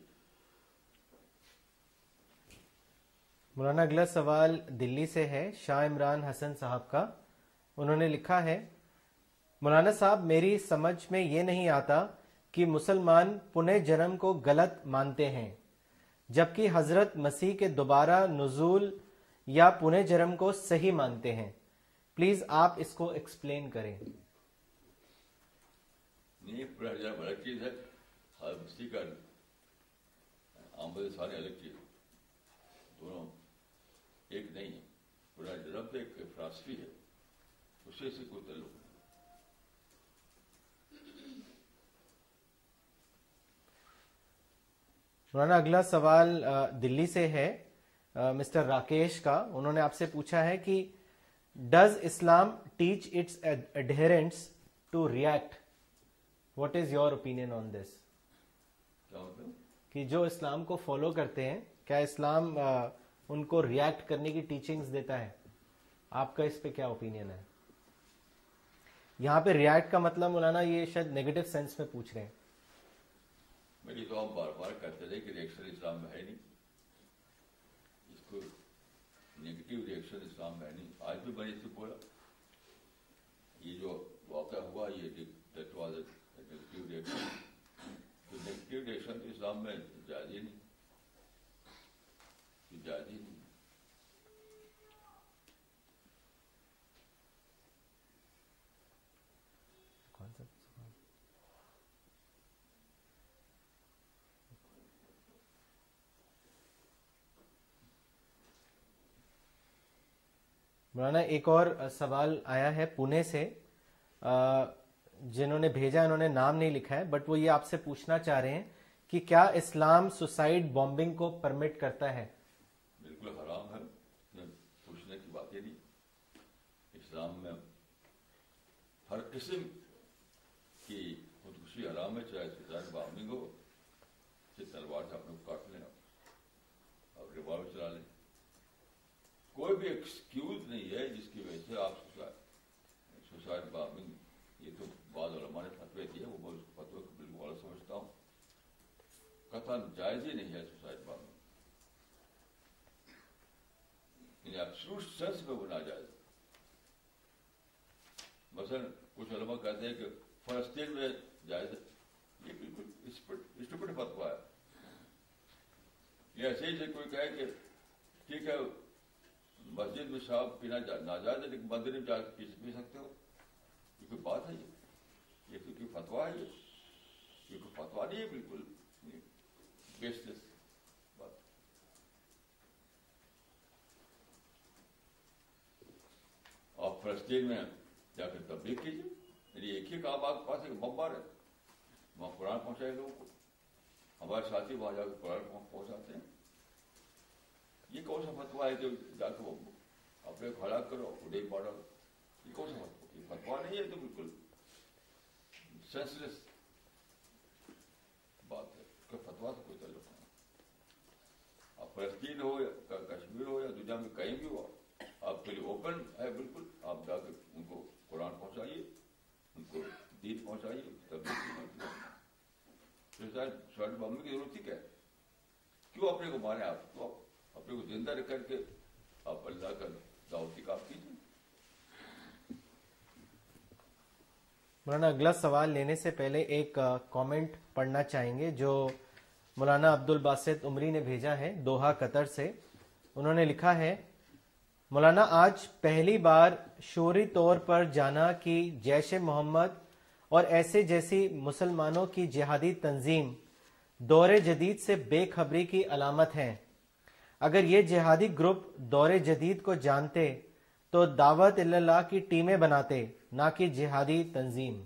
مولانا اگلا سوال دلی سے ہے شاہ عمران حسن صاحب کا. انہوں نے لکھا ہے مولانا صاحب میری سمجھ میں یہ نہیں آتا کہ مسلمان پنہ جنم کو غلط مانتے ہیں، جبکہ حضرت مسیح کے دوبارہ نزول یا پنہ جنم کو صحیح مانتے ہیں. پلیز آپ اس کو ایکسپلین کریں. نہیں، پنہ جنم الگ چیز ہے، حضرت مسیح کا آمد ثانی الگ چیز ہے، دونوں ایک نہیں ہے. پورا جنم تو ایک فلاسفی ہے، اس سے کوئی تعلق نہیں. مولانا اگلا سوال دلی سے ہے مسٹر راکیش کا. انہوں نے آپ سے پوچھا ہے کہ does Islam teach its adherents to react, what is your opinion on this? کہ جو اسلام کو فالو کرتے ہیں کیا اسلام ان کو ریئیکٹ کرنے کی ٹیچنگز دیتا ہے؟ آپ کا اس پہ کیا اوپینین ہے؟ یہاں پہ ریئیکٹ کا مطلب مولانا یہ شاید نیگیٹو سینس میں پوچھ رہے ہیں. میری تو ہم بار بار کہتے رہے کہ ریئیکشن اسلام میں ہے نہیں، اس کو نیگیٹو ریئیکشن اسلام میں ہے نہیں. آج بھی میں نے اس سے بولا یہ جو واقعہ ہوا یہ نیگیٹو ریئیکشن، تو نیگیٹو ریئیکشن تو اسلام میں جائز ہی نہیں. مولانا ایک اور سوال آیا ہے پونے سے، جنہوں نے بھیجا انہوں نے نام نہیں لکھا ہے، بٹ وہ یہ آپ سے پوچھنا چاہ رہے ہیں کہ کیا اسلام سوسائڈ بومبنگ کو پرمٹ کرتا ہے؟ بالکل حرام ہے، پوچھنے کی باتیں نہیں. اسلام میں ہر قسم کی خودکشی حرام ہے، چاہے سوسائڈ بامنگ ہو، چاہے تلوار سے آپ لوگ کاٹ لیں اور ریوالور چلا لیں. کوئی بھی ایکسکیوز نہیں ہے جس کی وجہ سے آپ سوسائڈ بامنگ. یہ تو بعض علماء نے فتوی دی ہے، وہ اس فتوی کو بالکل غلط سمجھتا ہوں. قطعاً جائز ہی نہیں ہے سوسائڈ بامنگ، ایبسولوٹ سینس میں وہ ناجائز. مثلاً علماء کہتے ہیں کہ فلسطین میں جائز ہے. یہ بالکل اسٹوپڈ فتویٰ ہے. یہ ایسے ہی سے کوئی کہے کہ ٹھیک ہے مسجد میں شراب پینا ناجائز ہے لیکن مندر میں جا کے پی سکتے ہو. یہ کوئی بات ہے؟ یہ یہ کوئی فتویٰ ہے؟ یہ کوئی فتویٰ نہیں ہے، بالکل بیس لیس بات. آپ فلسطین میں جا کے تبلیغ کیجیے، یعنی ایک ہی کام آپ کے پاس ایک بمبار ہے، وہاں قرآن پہنچائے لوگوں کو. ہمارے ساتھی وہاں جا کے قرآن پہنچاتے ہیں. یہ کون سا فتویٰ ہے جو جا کے اپنے کو ہلاک کرو، اپنے ماڈل؟ یہ کون سا فتویٰ؟ یہ فتویٰ نہیں ہے، تو بالکل سینس لیس بات ہے. اس کا فتویٰ سے کوئی تعلق نہیں. آپ فلسطین ہو یا کشمیر ہو یا دنیا میں کہیں بھی ہو، آپ کے لیے اوپن ہے بالکل. آپ جا کے ان کو قرآن پہنچائیے، ان کو دین پہنچائیے، تبدیل شرٹ بامنے کی ضرورت ہی کیا ہے؟ کیوں اپنے کو مارے؟ آپ کو اپنے کو زندہ رکھ کر کے آپ اللہ کا دعوتی کام کیجیے. مولانا اگلا سوال لینے سے پہلے ایک کامنٹ پڑھنا چاہیں گے جو مولانا عبد الباسط عمری نے بھیجا ہے دوحہ قطر سے. انہوں نے لکھا ہے، مولانا آج پہلی بار شعوری طور پر جانا کہ جیش محمد اور ایسے جیسی مسلمانوں کی جہادی تنظیم دور جدید سے بے خبری کی علامت ہیں. اگر یہ جہادی گروپ دور جدید کو جانتے تو دعوت اللہ کی ٹیمیں بناتے، نہ کہ جہادی تنظیم.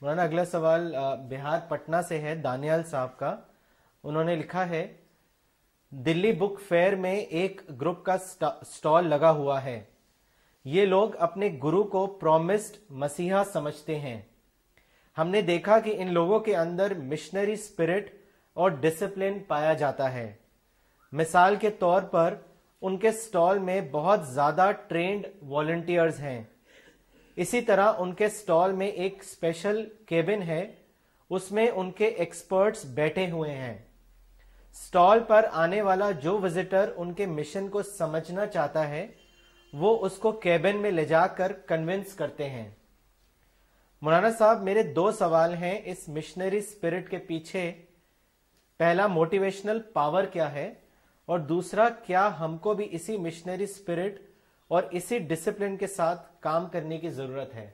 مولانا اگلا سوال بہار پٹنہ سے ہے دانیال صاحب کا. انہوں نے لکھا ہے، دلی بک فیئر میں ایک گروپ کا سٹال لگا ہوا ہے. یہ لوگ اپنے گرو کو پرومسڈ مسیحا سمجھتے ہیں. ہم نے دیکھا کہ ان لوگوں کے اندر مشنری اسپرٹ اور ڈسپلن پایا جاتا ہے. مثال کے طور پر ان کے سٹال میں بہت زیادہ ٹرینڈ والنٹیئرز ہیں. اسی طرح ان کے سٹال میں ایک اسپیشل کیبن ہے، اس میں ان کے ایکسپرٹس بیٹھے ہوئے ہیں. سٹال پر آنے والا جو وزٹر ان کے مشن کو سمجھنا چاہتا ہے وہ اس کو کیبن میں لے جا کر کنونس کرتے ہیں. مولانا صاحب میرے دو سوال ہیں اس مشنری اسپرٹ کے پیچھے. پہلا، موٹیویشنل پاور کیا ہے؟ اور دوسرا، کیا ہم کو بھی اسی مشنری اسپرٹ اور اسی ڈسپلن کے ساتھ کام کرنے کی ضرورت ہے؟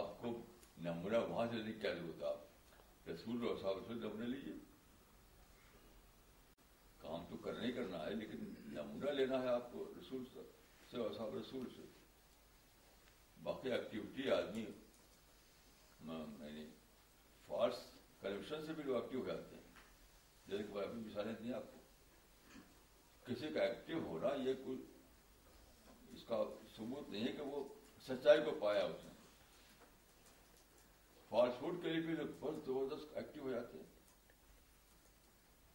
آپ کو نمونہ وہاں سے نہیں کیا ضرورت، آپ رسول اور صحابہ سے نمونہ لیجیے. کام تو کرنا ہی کرنا ہے لیکن نمونہ لینا ہے آپ کو رسول سے اور صاحب رسول سے. باقی ایکٹیویٹی آدمی یعنی فارس کرپشن سے بھی لوگ ایکٹیو ہو جاتے ہیں، جیسے کہ ابھی مثالیں دیں آپ کو. کسی کا ایکٹیو ہونا یہ کوئی اس کا ثبوت نہیں ہے کہ وہ سچائی کو پایا. اس نے فالس ہوڈ کے لیے بھی لوگ بہت زبردست ایکٹیو ہو جاتے ہیں.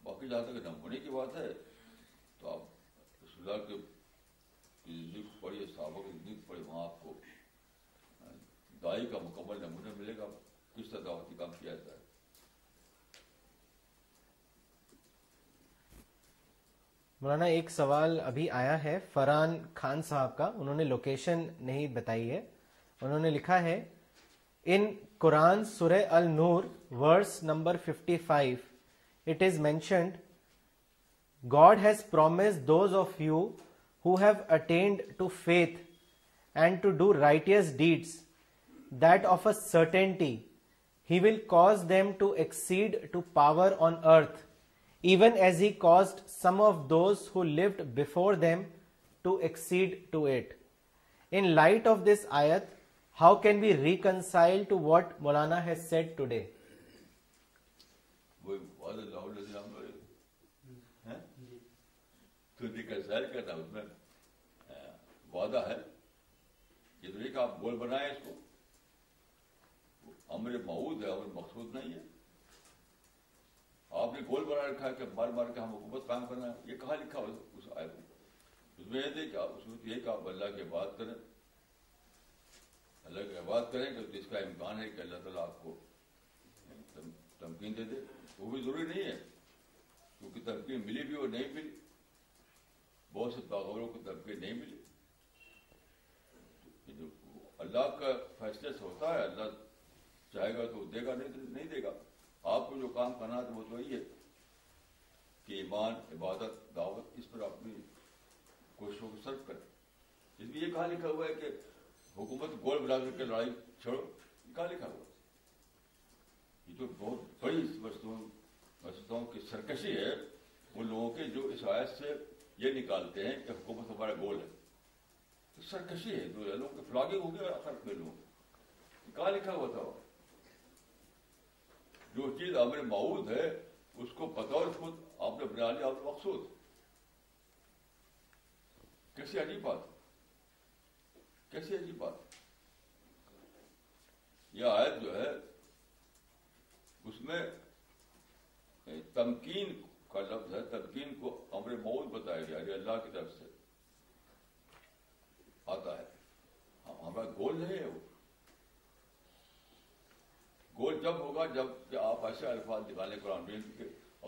باقی جہاں تک نمونے کی بات ہے تو آپ رسول اللہ کے زندگی پڑھی، صحابہ کی زندگی پڑھی، وہاں آپ کو دائی کا مکمل نمونہ ملے گا کس طرح دعوتی کام کیا جاتا ہے. مولانا ایک سوال ابھی آیا ہے فرحان خان صاحب کا. انہوں نے لوکیشن نہیں بتائی ہے. انہوں نے لکھا ہے، ان قرآن سورہ النور verse number fifty-five it is mentioned, God has promised those of you who have attained to faith and to do righteous deeds that of a certainty he will cause them to exceed to power on earth, even as he caused some of those who lived before them to exceed to it. In light of this ayat, how can we reconcile to what Maulana has said today? تو ریکنسائل کرنا اس میں وعدہ ہے. یہ تو نہیں کہ آپ گول بنائے اس کو، امر معود ہے، امر مقصود نہیں ہے. آپ نے گول بنا رکھا ہے کہ مار مار کے ہم حکومت کام کرنا ہے. یہ کہاں لکھا اس آئے کو؟ اس میں یہ تھے کہ آپ اس وقت یہ کہ آپ اللہ کی بات کریں، اللہ کی بات کریں کہ اس کا امکان ہے کہ اللہ تعالیٰ آپ کو تمکین دے دے. وہ بھی ضروری نہیں ہے کیونکہ تمکین ملی بھی اور نہیں ملی، بہت سے باغبروں کو دبکے نہیں ملے. اللہ کا فیصلہ ہوتا ہے, اللہ چاہے گا تو دے گا, نہیں تو نہیں دے گا. آپ کو جو کام کرنا ہے وہ تو یہی ہے کہ ایمان, عبادت, دعوت, اس پر اپنی کوششوں کو صرف کریں. اس میں یہ کہا لکھا ہوا ہے کہ حکومت گول بنا کر کے لڑائی چھوڑو, یہ کہا لکھا ہوا ہے. یہ جو بہت بڑی مجلسوں کی سرکشی ہے ان لوگوں کے جو اس آیت سے یہ نکالتے ہیں کہ حکومت ہمارا گول ہے, تو سرکشی ہے. دو لوگوں کے فلاگنگ ہو گئی آخر میں. لوگ کہاں لکھا ہوا تھا, جو چیز امر معود ہے اس کو بطور خود آپ نے بنا لیا, آپ نے مقصود. کیسی عجیب بات, کیسی عجیب بات. یہ آیت جو ہے اس میں تمکین کا لفظ ہے. تمکین کو امر موت بتایا گیا, یہ اللہ کی طرف سے آتا ہے, ہمارا گول نہیں ہے. وہ گول جب ہوگا جب کہ آپ ایسے الفاظ نکالیں قرآن میں,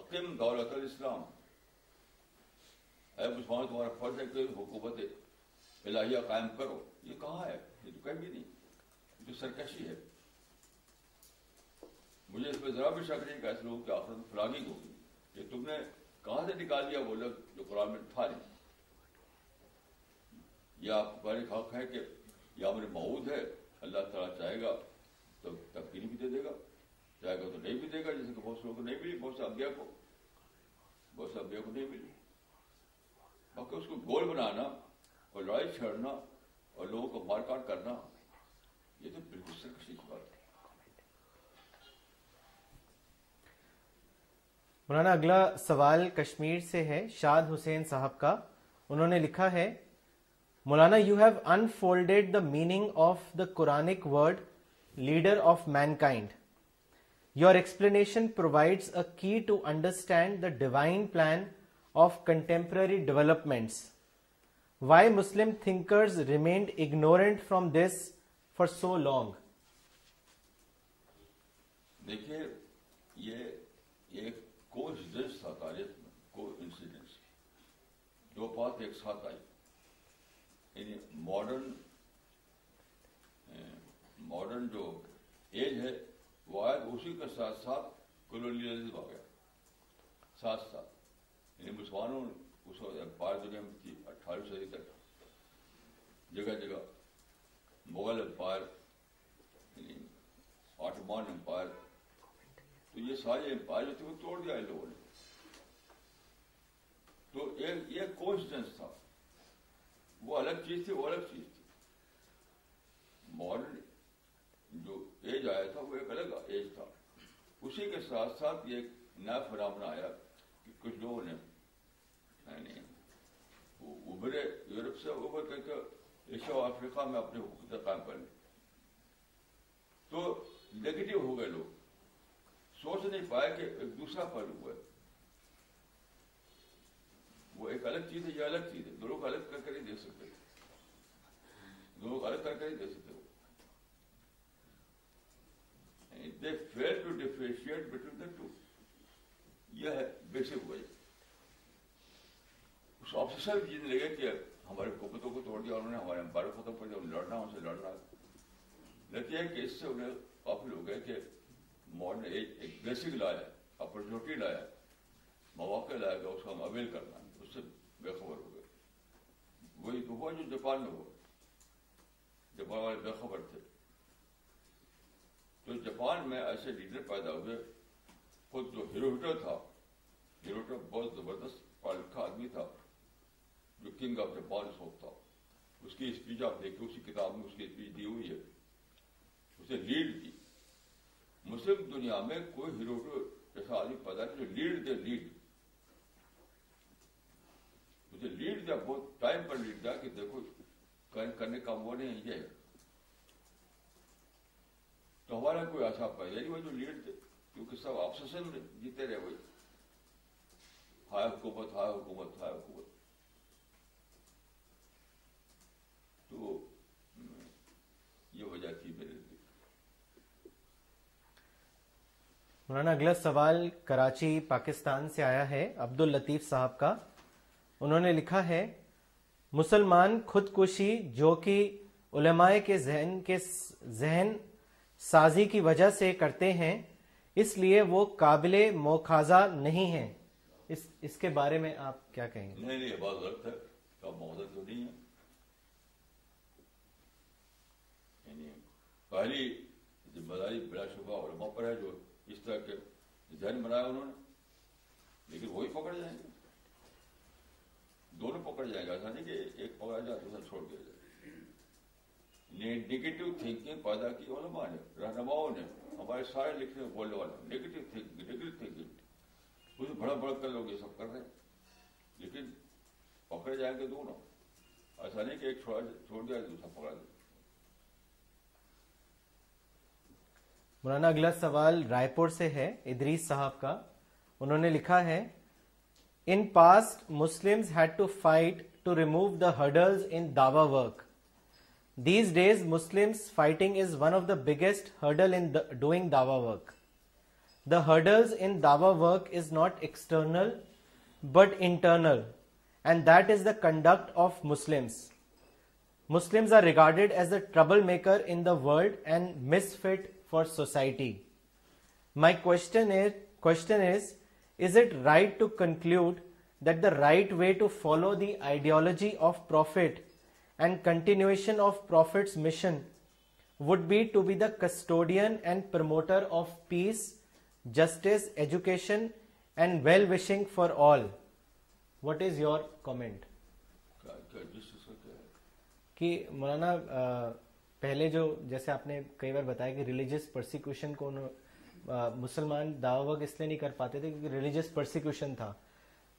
اقیم دولت الاسلام, اے مسلمان تمہارا فرض ہے کہ حکومت الہیہ قائم کرو. یہ کہاں ہے؟ یہ تو کہیں بھی نہیں, جو سرکشی ہے. مجھے اس پہ ذرا بھی شک نہیں کہ ایسے لوگوں کی آخرت میں فلاگنگ ہوگی. کہ تم نے کہاں سے نکال لیا وہ لفظ جو قرآن میں تھا نہیں؟ یہ آپ پر ایک حق ہے کہ یہ امر موعود ہے. اللہ تعالیٰ چاہے گا تو تبدیلی بھی دے دے گا, چاہے گا تو نہیں بھی دے گا, جیسے کہ بہت سے لوگوں کو نہیں ملی, بہت سے انبیاء کو بہت سے انبیاء کو نہیں ملی. باقی اس کو گول بنانا اور لڑائی چھڑنا اور لوگوں کو مار کاٹ کرنا, یہ تو بالکل سرکشی کی بات ہے. مولانا اگلا سوال کشمیر سے ہے شاد حسین صاحب کا. انہوں نے لکھا ہے, مولانا you have unfolded the meaning of the Quranic word leader of mankind. Your explanation provides a key to understand the divine plan of contemporary developments. Why Muslim thinkers remained ignorant from this for so long. دیکھیے یہ ایک کوئنسیڈنس تھا, تاریخ میں کوئنسیڈنس, دو بات ایک ساتھ آئی. یعنی ماڈرن ماڈرن جو ایج ہے وہ آئے, اسی کے ساتھ ساتھ کولونیلزم آ گیا ساتھ ساتھ. یعنی مسلمانوں اس وقت امپائر دنیا میں تھی, اٹھارہویں صدی تک جگہ جگہ مغل امپائر, یعنی آٹومان امپائر, تو یہ سارے امپائر جو تھے وہ توڑ دیا ان لوگوں نے. تو یہ کوئنسیڈنس تھا, وہ الگ چیز تھی, وہ الگ چیز تھی. ماڈرن جو ایج آیا تھا وہ ایک الگ ایج تھا, اسی کے ساتھ ساتھ یہ ایک نیا فنامنا آیا کہ کچھ لوگوں نے یعنی ابھرے یورپ سے, ابھر کر کے ایشیا اور افریقہ میں اپنے حکومت قائم کر لی. تو نگیٹو ہو گئے لوگ, سوچ نہیں پائے کہ ایک دوسرا پہلو ہے. وہ ایک الگ چیز ہے, یہ الگ چیز ہے, دونوں کو الگ کر کے نہیں دے سکتے, دونوں کو الگ کر کے نہیں دے سکتے. They fail to differentiate between the two. یہ ہے بیسک وجہ. اس آفیسر بھی جیسے لگے کہ ہماری حکومتوں کو توڑ دیا انہوں نے, ہمارے امپائر کو ختم کر دیا, لڑنا ان سے لڑنا. لیکن یہ کہ اس سے انہیں قافل ہو گئے کہ ماڈرن ایج ایک بیسک لایا ہے, اپرچونیٹی لایا ہے, مواقع لائے گا, اس کا ہم اویل کرنا, اس سے بے خبر ہو گئے. وہی تو ہوا جو جاپان میں ہوا, جاپان والے بے خبر تھے. تو جاپان میں ایسے لیڈر پیدا ہوئے. خود جو ہیروٹو تھا, ہیروٹو بہت زبردست پڑھا لکھا آدمی تھا, جو کنگ آف جاپان اس وقت تھا. اس کی اسپیچ آپ دیکھیے, اسی کتاب میں اس کی اسپیچ دی ہوئی ہے, اسے لیڈ کی. مسلم دنیا میں کوئی ہیروٹو جیسا آدمی پیدا نہیں جو لیڈ دے, لیڈ مجھے لیڈ دیا, بہت ٹائم پر لیڈ دیا کہ دیکھو کرنے کا وہ نہیں, یہ ہے. تو ہمارا کوئی ایسا پیدا نہیں ہوا جو لیڈ دے, کیونکہ سب آپسیشن میں جیتے رہے. وہی ہائے حکومت, ہائے حکومت, ہائے حکومت. تو یہ وجہ تھی میرے. مولانا اگلا سوال کراچی پاکستان سے آیا ہے عبد اللطیف صاحب کا. انہوں نے لکھا ہے مسلمان خودکشی جو کہ علماء کے ذہن کے ذہن سازی کی وجہ سے کرتے ہیں اس لیے وہ قابل مواخذہ نہیں ہیں. اس اس کے بارے میں آپ کیا کہیں گے؟ نہیں نہیں, یہ بات غلط ہے. تو نہیں ہے پہلی ذمہ داری بلا شبہ علماء پر ہے جو اس طرح کے ذہن بنایا انہوں نے, لیکن وہی پکڑ جائیں گے, دونوں پکڑ جائیں گے. ایسا نہیں کہ ایک پکڑا جائے دوسرا چھوڑ دیا جائے. نیگیٹو تھنکنگ پیدا کی علماء نے, رہنماؤں نے, ہمارے سارے لکھنے بولنے والے نیگیٹو تھنکنگ نیگیٹو تھنکنگ اسے بڑا بڑھ کر لوگ یہ سب کر رہے ہیں, لیکن پکڑے جائیں گے دونوں. ایسا نہیں کہ ایک چھوڑا چھوڑ دیا دوسرا پکڑا جائے. مولانا اگلا سوال رائے پور سے ہے ادریس صاحب کا. انہوں نے لکھا ہے in past Muslims had to fight to remove the hurdles in دعوی work. These days, Muslims fighting is one of the biggest hurdle in the, doing dawah work. The hurdles in dawah work is not external but internal, and that is the conduct of Muslims. Muslims are regarded as a troublemaker in the world and misfit for society. My question is, question is, is it right to conclude that the right way to follow the ideology of Prophet and continuation of Prophet's mission would be to be the custodian and promoter of peace, justice, education and well-wishing for all. What is your comment? کہ مولانا پہلے جو جیسے آپ نے کئی بار بتایا کہ ریلیجیس پرسیکیوشن کو مسلمان دعوت اس لیے نہیں کر پاتے تھے کیونکہ ریلیجیس پرسیکیوشن تھا,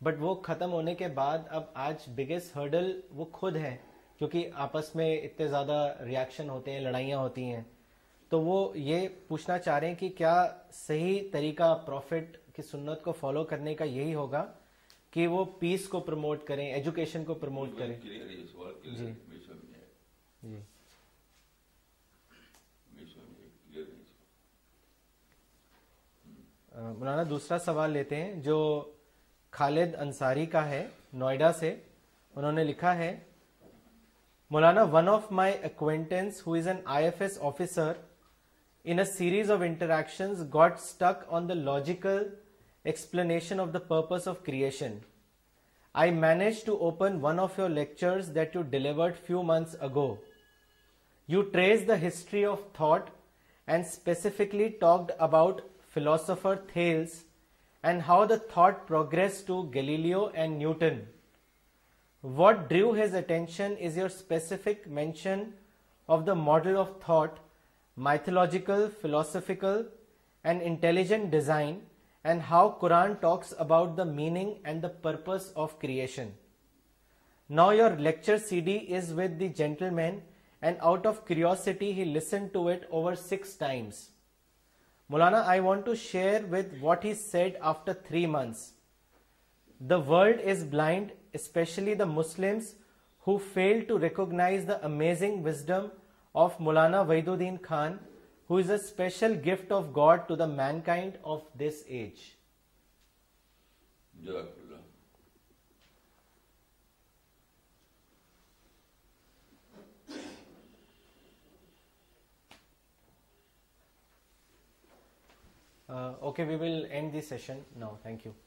بٹ وہ ختم ہونے کے بعد اب آج بگیسٹ ہرڈل وہ خود ہیں کیونکہ آپس میں اتنے زیادہ ریاکشن ہوتے ہیں, لڑائیاں ہوتی ہیں. تو وہ یہ پوچھنا چاہ رہے ہیں کہ کیا صحیح طریقہ پروفٹ کی سنت کو فالو کرنے کا یہی ہوگا کہ وہ پیس کو پروموٹ کریں, ایجوکیشن کو پروموٹ کریں؟ جی مولانا دوسرا سوال لیتے ہیں جو خالد انصاری کا ہے نوئیڈا سے. انہوں نے لکھا ہے Molana, one of my acquaintance who is an I F S officer in a series of interactions got stuck on the logical explanation of the purpose of creation. I managed to open one of your lectures that you delivered few months ago. You traced the history of thought and specifically talked about philosopher Thales and how the thought progressed to Galileo and Newton. What drew his attention is your specific mention of the model of thought, mythological, philosophical and intelligent design and how Quran talks about the meaning and the purpose of creation. Now your lecture C D is with the gentleman and out of curiosity he listened to it over six times. Maulana, I want to share with what he said after three months. The world is blind, especially the Muslims who fail to recognize the amazing wisdom of Maulana Wahiduddin Khan, who is a special gift of God to the mankind of this age. Jazakallah. Uh, okay, we will end this session now. Thank you.